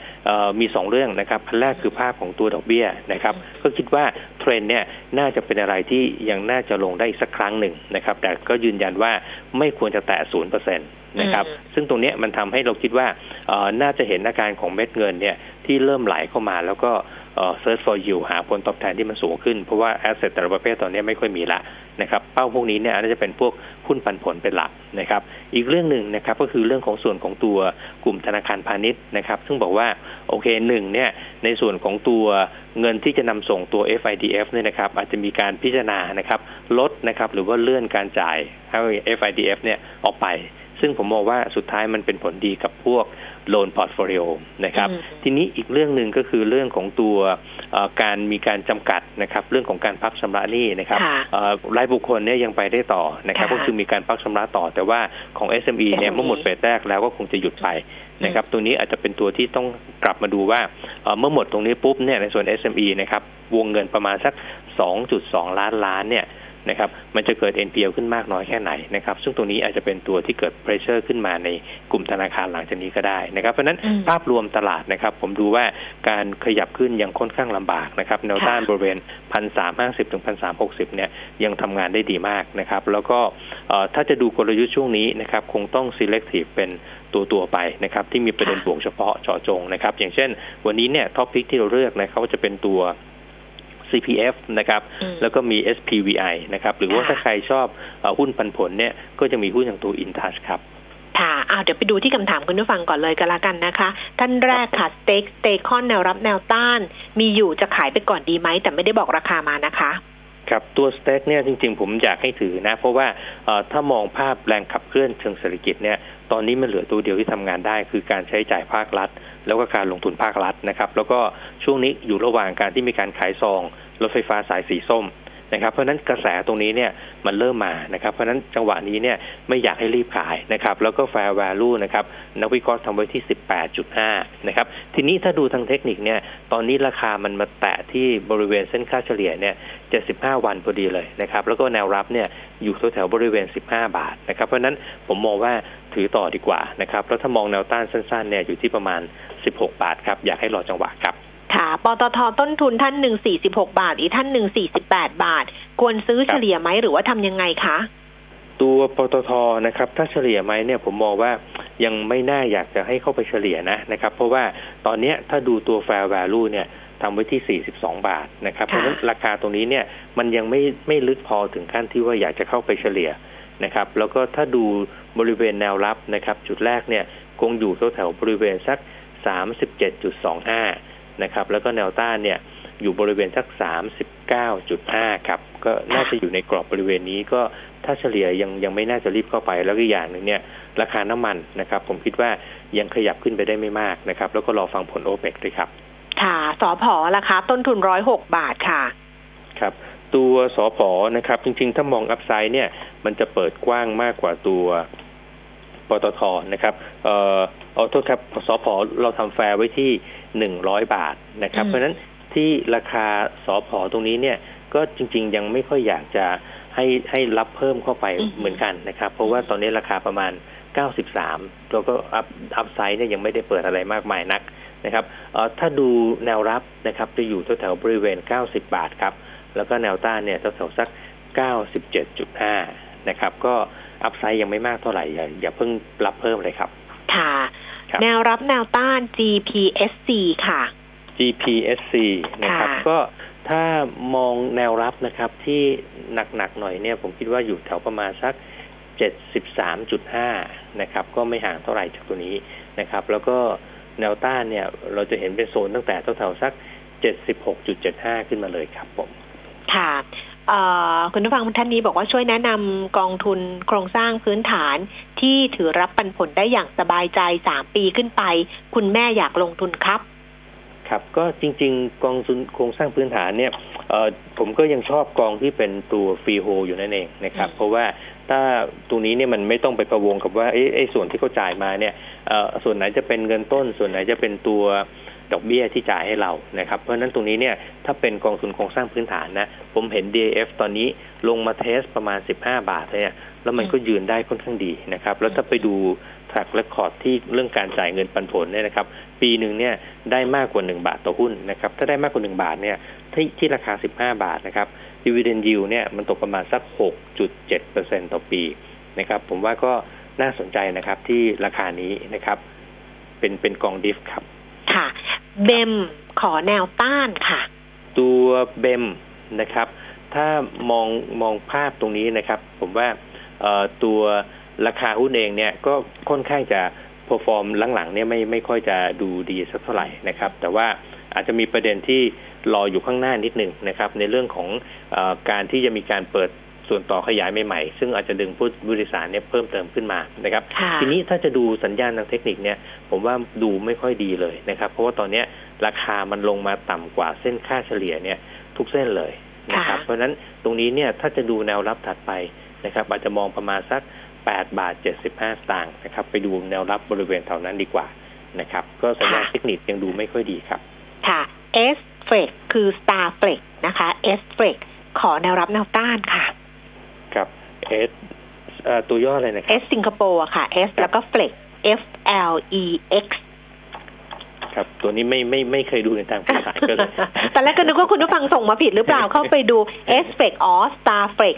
มีสองเรื่องนะครับอันแรกคือภาพของตัวดอกเบี้ยนะครับก็คิดว่าเทรนด์เนี่ยน่าจะเป็นอะไรที่ยังน่าจะลงได้อีกสักครั้งหนึ่งนะครับแต่ก็ยืนยันว่าไม่ควรจะแตะ ศูนย์เปอร์เซ็นต์นะครับซึ่งตรงนี้มันทำให้เราคิดว่าน่าจะเห็นอาการของเม็ดเงินเนี่ยที่เริ่มไหลเข้ามาแล้วก็search for yield หาผลตอบแทนที่มันสูงขึ้นเพราะว่า asset แต่ละประเภทตอนนี้ไม่ค่อยมีละนะครับเป้าพวกนี้เนี่ยน่าจะเป็นพวกหุ้นปันผลเป็นหลักนะครับอีกเรื่องหนึ่งนะครับก็คือเรื่องของส่วนของตัวกลุ่มธนาคารพาณิชย์นะครับซึ่งบอกว่าโอเคหนึ่งเนี่ยในส่วนของตัวเงินที่จะนำส่งตัว เอฟ ไอ ดี เอฟ เนี่ยนะครับอาจจะมีการพิจารณานะครับลดนะครับหรือว่าเลื่อนการจ่ายให้ เอฟ ไอ ดี เอฟ เนี่ยออกไป ซึ่งผมมองว่าสุดท้ายมันเป็นผลดีกับพวกโลนพอร์ตโฟลิโอนะครับทีนี้อีกเรื่องนึงก็คือเรื่องของตัวการมีการจำกัดนะครับเรื่องของการพักชำระหนี้นะครับรายบุคคลเนี่ยยังไปได้ต่อนะครับก็คือมีการพักชำระต่อแต่ว่าของ เอส เอ็ม อี เนี่ยเมื่อหมดเฟสแรกแล้วก็คงจะหยุดไปนะครับตัวนี้อาจจะเป็นตัวที่ต้องกลับมาดูว่าเมื่อหมดตรงนี้ปุ๊บเนี่ยในส่วน เอส เอ็ม อี นะครับวงเงินประมาณสัก สองจุดสอง ล้านล้านเนี่ยนะครับมันจะเกิด เอ็น พี แอล ขึ้นมากน้อยแค่ไหนนะครับซึ่งตรงนี้อาจจะเป็นตัวที่เกิด pressure ขึ้นมาในกลุ่มธนาคารหลังจากนี้ก็ได้นะครับเพราะนั้นภาพรวมตลาดนะครับผมดูว่าการขยับขึ้นยังค่อนข้างลำบากนะครับแนวต้านบริเวณ หนึ่งพันสามร้อยห้าสิบ ถึง หนึ่งพันสามร้อยหกสิบ เนี่ยยังทำงานได้ดีมากนะครับแล้วก็ถ้าจะดูกลยุทธ์ช่วงนี้นะครับคงต้อง selective เป็นตัวตัวไปนะครับที่มีประเด็นบวกเฉพาะเจาะจงนะครับอย่างเช่นวันนี้เนี่ย topic ที่เราเลือกนะเขาจะเป็นตัวซี พี เอฟ นะครับแล้วก็มี เอส พี วี ไอ นะครับหรือว่าถ้าใครชอบหุ้นปันผลเนี่ยก็จะมีหุ้นอย่างตัว Intouch ครับค่ะเอาเดี๋ยวไปดูที่คำถามคุณผู้ฟังก่อนเลยก็แล้วกันนะคะท่านแรกค่ะสเต็กสเตคอนแนวรับแนวต้านมีอยู่จะขายไปก่อนดีไหมแต่ไม่ได้บอกราคามานะคะครับตัวสเต็กเนี่ยจริงๆผมอยากให้ถือนะเพราะว่าถ้ามองภาพแรงขับเคลื่อนเชิงเศรษฐกิจเนี่ยตอนนี้มันเหลือตัวเดียวที่ทำงานได้คือการใช้จ่ายภาครัฐแล้วก็การลงทุนภาครัฐนะครับแล้วก็ช่วงนี้อยู่ระหว่างการที่มีการขายซองรถไฟฟ้าสายสีส้มนะครับเพราะนั้นกระแสตรงนี้เนี่ยมันเริ่มมานะครับเพราะนั้นจังหวะนี้เนี่ยไม่อยากให้รีบขายนะครับแล้วก็ fair value นะครับนักวิเคราะห์ทำไว้ที่ สิบแปดจุดห้า นะครับทีนี้ถ้าดูทางเทคนิคเนี่ยตอนนี้ราคามันมาแตะที่บริเวณเส้นค่าเฉลี่ยเนี่ยเจ็ดสิบห้าวันพอดีเลยนะครับแล้วก็แนวรับเนี่ยอยู่แถวๆบริเวณสิบห้าบาทนะครับเพราะนั้นผมมองว่าถือต่อดีกว่านะครับแล้วถ้ามองแนวต้านสั้นๆเนี่ยอยู่ที่ประมาณสิบหกบาทครับอยากให้รอจังหวะครับค่ะปตท.ต้นทุนท่านหนึ่งสี่สิบหกบาทอีกท่านหนึ่งสี่สิบแปดบาทควรซื้อเฉลี่ยไหมหรือว่าทำยังไงคะตัวปตท.นะครับถ้าเฉลี่ยไหมเนี่ยผมมองว่ายังไม่น่าอยากจะให้เข้าไปเฉลี่ยนะนะครับเพราะว่าตอนนี้ถ้าดูตัว fair value เนี่ยทำไว้ที่สี่สิบสองบาทนะครับเพราะฉะนั้นราคาตรงนี้เนี่ยมันยังไม่ไม่ลึกพอถึงขั้นที่ว่าอยากจะเข้าไปเฉลี่ยนะครับแล้วก็ถ้าดูบริเวณแนวรับนะครับจุดแรกเนี่ยคงอยู่แถวๆบริเวณสัก สามสิบเจ็ดจุดสองห้านะครับแล้วก็แนวต้านเนี่ยอยู่บริเวณสัก สามสิบเก้าจุดห้า ครับก็น่าจะอยู่ในกรอบบริเวณนี้ก็ถ้าเฉลี่ยยังยังไม่น่าจะรีบเข้าไปแล้วก็อย่างนึงเนี่ยราคาน้ำมันนะครับผมคิดว่ายังขยับขึ้นไปได้ไม่มากนะครับแล้วก็รอฟังผลโอเปกด้วยครับค่ะสผ.ล่ะคะต้นทุนหนึ่งร้อยหกบาทค่ะครับตัวสผ.นะครับจริงๆถ้ามองอัพไซด์เนี่ยมันจะเปิดกว้างมากกว่าตัวปตท.นะครับเอ่อเอาโทษครับสผ.เราทำแฟร์ไว้ที่หนึ่งร้อยบาทนะครับเพราะฉะนั้นที่ราคาสผ.ตรงนี้เนี่ยก็จริงๆยังไม่ค่อยอยากจะให้ให้รับเพิ่มเข้าไปเหมือนกันนะครับเพราะว่าตอนนี้ราคาประมาณเก้าสิบสามแล้วก็อัพอัพไซด์เนี่ยยังไม่ได้เปิดอะไรมากมายนักนะครับเอ่อถ้าดูแนวรับนะครับจะอยู่แถวๆบริเวณเก้าสิบบาทครับแล้วก็แนวต้านเนี่ยแถวๆสัก เก้าสิบเจ็ดจุดห้า นะครับก็อัพไซด์ยังไม่มากเท่าไหร่อย่าอย่าเพิ่งรับเพิ่มเลยครับค่ะแนวรับแนวต้าน จี พี เอส ซี ค่ะ จี พี เอส ซี นะครับก็ถ้ามองแนวรับนะครับที่หนักๆหน่อยเนี่ยผมคิดว่าอยู่แถวประมาณสัก เจ็ดสิบสามจุดห้า นะครับก็ไม่ห่างเท่าไหร่จากตัวนี้นะครับแล้วก็แนวต้านเนี่ยเราจะเห็นเป็นโซนตั้งแต่แถวๆสัก เจ็ดสิบหกจุดเจ็ดห้า ขึ้นมาเลยครับผมค่ะคุณผู้ฟังท่านนี้บอกว่าช่วยแนะนำกองทุนโครงสร้างพื้นฐานที่ถือรับปันผลได้อย่างสบายใจสามปีขึ้นไปคุณแม่อยากลงทุนครับครับก็จริงๆกองทุนโครงสร้างพื้นฐานเนี่ยผมก็ยังชอบกองที่เป็นตัวฟรีโฮลอยู่นั่นเองนะครับเพราะว่าถ้าตัวนี้เนี่ยมันไม่ต้องไปพะวงกับว่าไอ้ไอ้ส่วนที่เขาจ่ายมาเนี่ยส่วนไหนจะเป็นเงินต้นส่วนไหนจะเป็นตัวดอกเบี้ยที่จ่ายให้เรานะครับเพราะฉะนั้นตรงนี้เนี่ยถ้าเป็นกองทุนโครงสร้างพื้นฐานนะผมเห็น ดี เอฟ ตอนนี้ลงมาเทสประมาณสิบห้าบาทเนี่ยแล้วมันก็ยืนได้ค่อนข้างดีนะครับแล้วถ้าไปดูแทร็กเรคคอร์ดที่เรื่องการจ่ายเงินปันผลเนี่ยนะครับปีนึงเนี่ยได้มากกว่าหนึ่งบาทต่อหุ้นนะครับถ้าได้มากกว่าหนึ่งบาทเนี่ยที่ที่ราคาสิบห้าบาทนะครับ Dividend Yield เนี่ยมันตกประมาณสัก หกจุดเจ็ดเปอร์เซ็นต์ ต่อปีนะครับผมว่าก็น่าสนใจนะครับที่ราคานี้นะครับเป็นเป็นกอง ดี เอฟ ครับค่ะเบมขอแนวต้านค่ะตัวเบมนะครับถ้ามองมองภาพตรงนี้นะครับผมว่าตัวราคาหุ้นเองเนี่ยก็ค่อนข้างจะเพอร์ฟอร์มหลังๆเนี่ยไม่ไม่ค่อยจะดูดีสักเท่าไหร่นะครับแต่ว่าอาจจะมีประเด็นที่รออยู่ข้างหน้านิดหนึ่งนะครับในเรื่องของเอ่อการที่จะมีการเปิด ส่วนต่อขยายใหม่ๆซึ่งอาจจะดึงผู้บริษัทเนี่ยเพิ่มเติมขึ้นมานะครับทีนี้ถ้าจะดูสัญญาณทางเทคนิคเนี่ยผมว่าดูไม่ค่อยดีเลยนะครับเพราะว่าตอนนี้ราคามันลงมาต่ำกว่าเส้นค่าเฉลี่ยเนี่ยทุกเส้นเลยนะครับเพราะฉะนั้นตรงนี้เนี่ยถ้าจะดูแนวรับถัดไปนะครับอาจจะมองประมาณสักแปดบาทเจ็ดสิบห้าสตางค์นะครับไปดูแนวรับบริเวณแถวนั้นดีกว่านะครับก็สัญญาณเทคนิคยังดูไม่ค่อยดีครับค่ะ Starflex คือ Starflex นะคะ Starflex ขอแนวรับแนวต้านค่ะครับ S เอ่อตัวย่ออะไรนะครับ S สิงคโปร์ค่ะ S แล้วก็ Flex F L E X ครับตัวนี้ไม่ไม่ไม่เคยดูในทางพื้นฐานก็เลยตอนแรกก็นึกว่าคุณผู้ฟังส่งมาผิดหรือเปล่าเข้าไปดู Starflex อ๋อ Starflex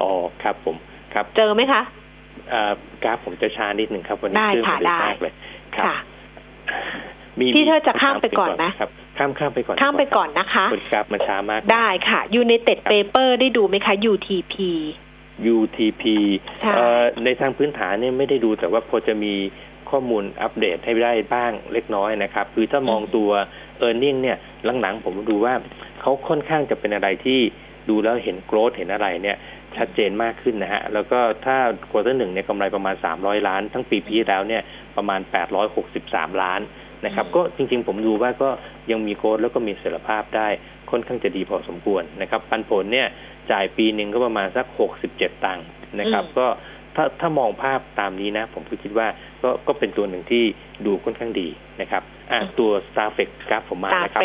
อ๋อครับผมครับเจอไหมคะเอ่อกราฟผมจะช้านิดนึงครับวันนี้ขึ้นไปมากเลยค่ะพี่เธอจะข้ามไปก่อนนะข้ามข้ามไปก่อนข้ามไปก่อนนะคะครับมันช้ามากได้ค่ะ United Paper ได้ดูไหมคะ ยู ที พี ยู ที พี เอ่อในทางพื้นฐานเนี่ยไม่ได้ดูแต่ว่าพอจะมีข้อมูลอัปเดตให้ได้บ้างเล็กน้อยนะครับคือถ้ามองตัว earning เนี่ยหลังๆผมดูว่าเขาค่อนข้างจะเป็นอะไรที่ดูแล้วเห็น growth เห็นอะไรเนี่ยชัดเจนมากขึ้นนะฮะแล้วก็ถ้าควอเตอร์หนึ่งเนี่ยกำไรประมาณสามร้อยล้านทั้งปีที่แล้วเนี่ยประมาณแปดร้อยหกสิบสามล้านนะครับก็จริงๆผมดูว่าก็ยังมีโกลแล้วก็มีเสถียรภาพได้ค่อนข้างจะดีพอสมควรนะครับปันผลเนี่ยจ่ายปีหนึ่งก็ประมาณสักหกสิบเจ็ดตังค์นะครับก็ถ้าถ้ามองภาพตามนี้นะผมก็คิดว่าก็ก็เป็นตัวหนึ่งที่ดูค่อนข้างดีนะครับอ่ะตัว Starflex ครับผมมานะครับ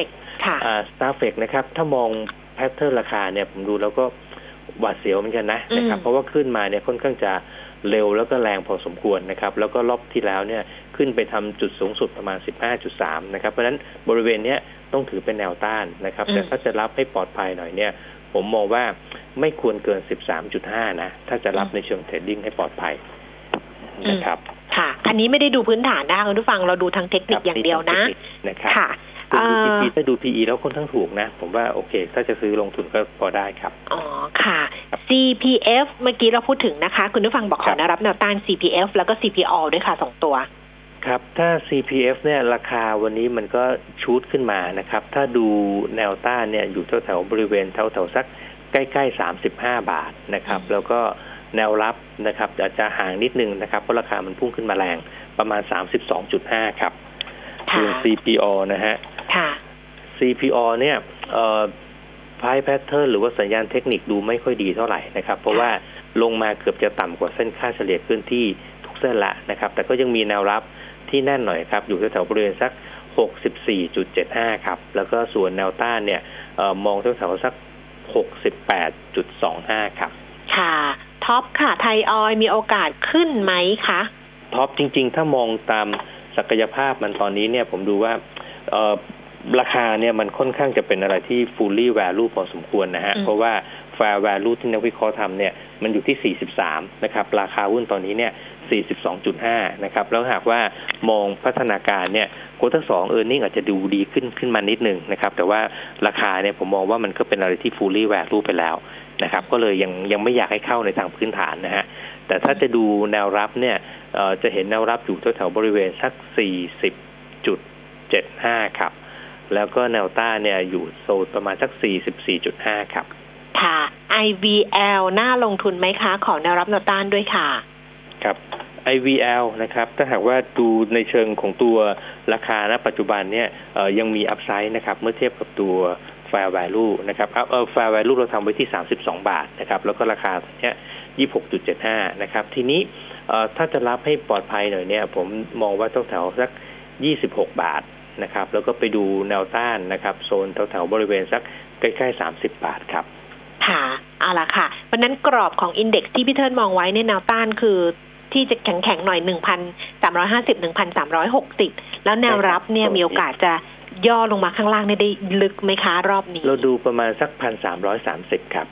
Starflex นะครับถ้ามองแพทเทิร์นราคาเนี่ยผมดูแล้วก็หวาดเสียวเหมือนกันนะนะครับเพราะว่าขึ้นมาเนี่ยค่อนข้างจะเร็วแล้วก็แรงพอสมควรนะครับแล้วก็รอบที่แล้วเนี่ยขึ้นไปทำจุดสูงสุดประมาณ สิบห้าจุดสาม นะครับเพราะฉะนั้นบริเวณเนี้ยต้องถือเป็นแนวต้านนะครับแต่ถ้าจะรับให้ปลอดภัยหน่อยเนี่ยผมมองว่าไม่ควรเกิน สิบสามจุดห้า นะถ้าจะรับในเชิงเทรดดิ้งให้ปลอดภัยนะครับค่ะอันนี้ไม่ได้ดูพื้นฐานนะคุณผู้ฟังเราดูทางเทคนิคอย่างเดียวนะค่ะยู ที พี ถ้าดู พี อี แล้วค่อนข้างถูกนะผมว่าโอเคถ้าจะซื้อลงทุนก็พอได้ครับอ๋อค่ะ ซี พี เอฟ เมื่อกี้เราพูดถึงนะคะคุณผู้ฟังบอกขอแนวรับแนวต้าน ซี พี เอฟ แล้วก็ ซี พี โอ ด้วยค่ะสองตัวครับถ้า ซี พี เอฟ เนี่ยราคาวันนี้มันก็ชูดขึ้นมานะครับถ้าดูแนวต้านเนี่ยอยู่แถวๆบริเวณแถวๆสักใกล้ๆสามสิบห้าบาทนะครับแล้วก็แนวรับนะครับอาจจะห่างนิดนึงนะครับเพราะราคามันพุ่งขึ้นมาแรงประมาณ สามสิบสองจุดห้า ครับคือ ซี พี โอ นะฮะค่ะ ซี พี โอ เนี่ยเอ่อ price pattern หรือว่าสัญญาณเทคนิคดูไม่ค่อยดีเท่าไหร่นะครับเพราะว่าลงมาเกือบจะต่ำกว่าเส้นค่าเฉลี่ยขึ้นที่ทุกเส้นละนะครับแต่ก็ยังมีแนวรับที่แน่นหน่อยครับอยู่แถวๆบริเวณสัก หกสิบสี่จุดเจ็ดห้า ครับแล้วก็ส่วนแนวต้านเนี่ยเอ่อมองแถวๆสัก หกสิบแปดจุดสองห้า ครับค่ะท็อปค่ะไทยออยล์มีโอกาสขึ้นไหมคะท็อปจริงๆถ้ามองตามศักยภาพมันตอนนี้เนี่ยผมดูว่าเอ่อราคาเนี่ยมันค่อนข้างจะเป็นอะไรที่ fully value พอสมควรนะฮะเพราะว่า fair value ที่นักวิเคราะห์ทำเนี่ยมันอยู่ที่สี่สิบสามนะครับราคาหุ้นตอนนี้เนี่ย สี่สิบสองจุดห้า นะครับแล้วหากว่ามองพัฒนาการเนี่ยโควอเตอร์สอง earning อาจจะดูดีขึ้นขึ้นมานิดนึงนะครับแต่ว่าราคาเนี่ยผมมองว่ามันก็เป็นอะไรที่ fully value ไปแล้วนะครับก็เลยยังยังไม่อยากให้เข้าในทางพื้นฐานนะฮะแต่ถ้าจะดูแนวรับเนี่ยเอ่อจะเห็นแนวรับอยู่แถวๆบริเวณสัก สี่สิบจุดเจ็ดห้า ครับแล้วก็แนวต้านเนี่ยอยู่โซนประมาณสัก สี่สิบสี่จุดห้า ครับค่ะ ไอ วี แอล น่าลงทุนไหมคะขอแนวรับแนวต้านด้วยค่ะครับ ไอ วี แอล นะครับถ้าหากว่าดูในเชิงของตัวราคาณปัจจุบันเนี่ยเอ่อยังมีอัพไซด์นะครับเมื่อเทียบกับตัว fair value นะครับเอ่อ fair value เราทำไว้ที่สามสิบสองบาทนะครับแล้วก็ราคาเนี่ย ยี่สิบหกจุดเจ็ดห้า นะครับทีนี้เอ่อถ้าจะรับให้ปลอดภัยหน่อยเนี่ยผมมองว่าแถวๆสักยี่สิบหกบาทนะครับแล้วก็ไปดูแนวต้านนะครับโซนแถวๆบริเวณสักใกล้ๆสามสิบบาทครับค่ะเอาล่ะค่ะวันนั้นกรอบของ Index ที่พี่เทิร์นมองไว้ในแนวต้านคือที่จะแข็งๆหน่อย หนึ่งพันสามร้อยห้าสิบ หนึ่งพันสามร้อยหกสิบ แล้วแนวรับเนี่ยมีโอกาสจะย่อลงมาข้างล่างได้ลึกไหมคะรอบนี้เราดูประมาณสัก หนึ่งพันสามร้อยสามสิบ ครับ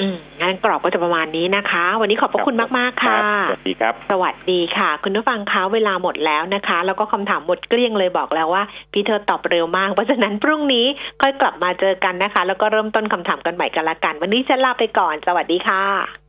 อืมงานกรอบก็จะประมาณนี้นะคะวันนี้ขอบพระคุณมากๆค่ะสวัสดีครับสวัสดีค่ะคุณผู้ฟังคะเวลาหมดแล้วนะคะแล้วก็คำถามหมดเกลี้ยงเลยบอกแล้วว่าพี่เธอตอบเร็วมากเพราะฉะนั้นพรุ่งนี้ค่อยกลับมาเจอกันนะคะแล้วก็เริ่มต้นคำถามกันใหม่กันละกันวันนี้ฉันลาไปก่อนสวัสดีค่ะ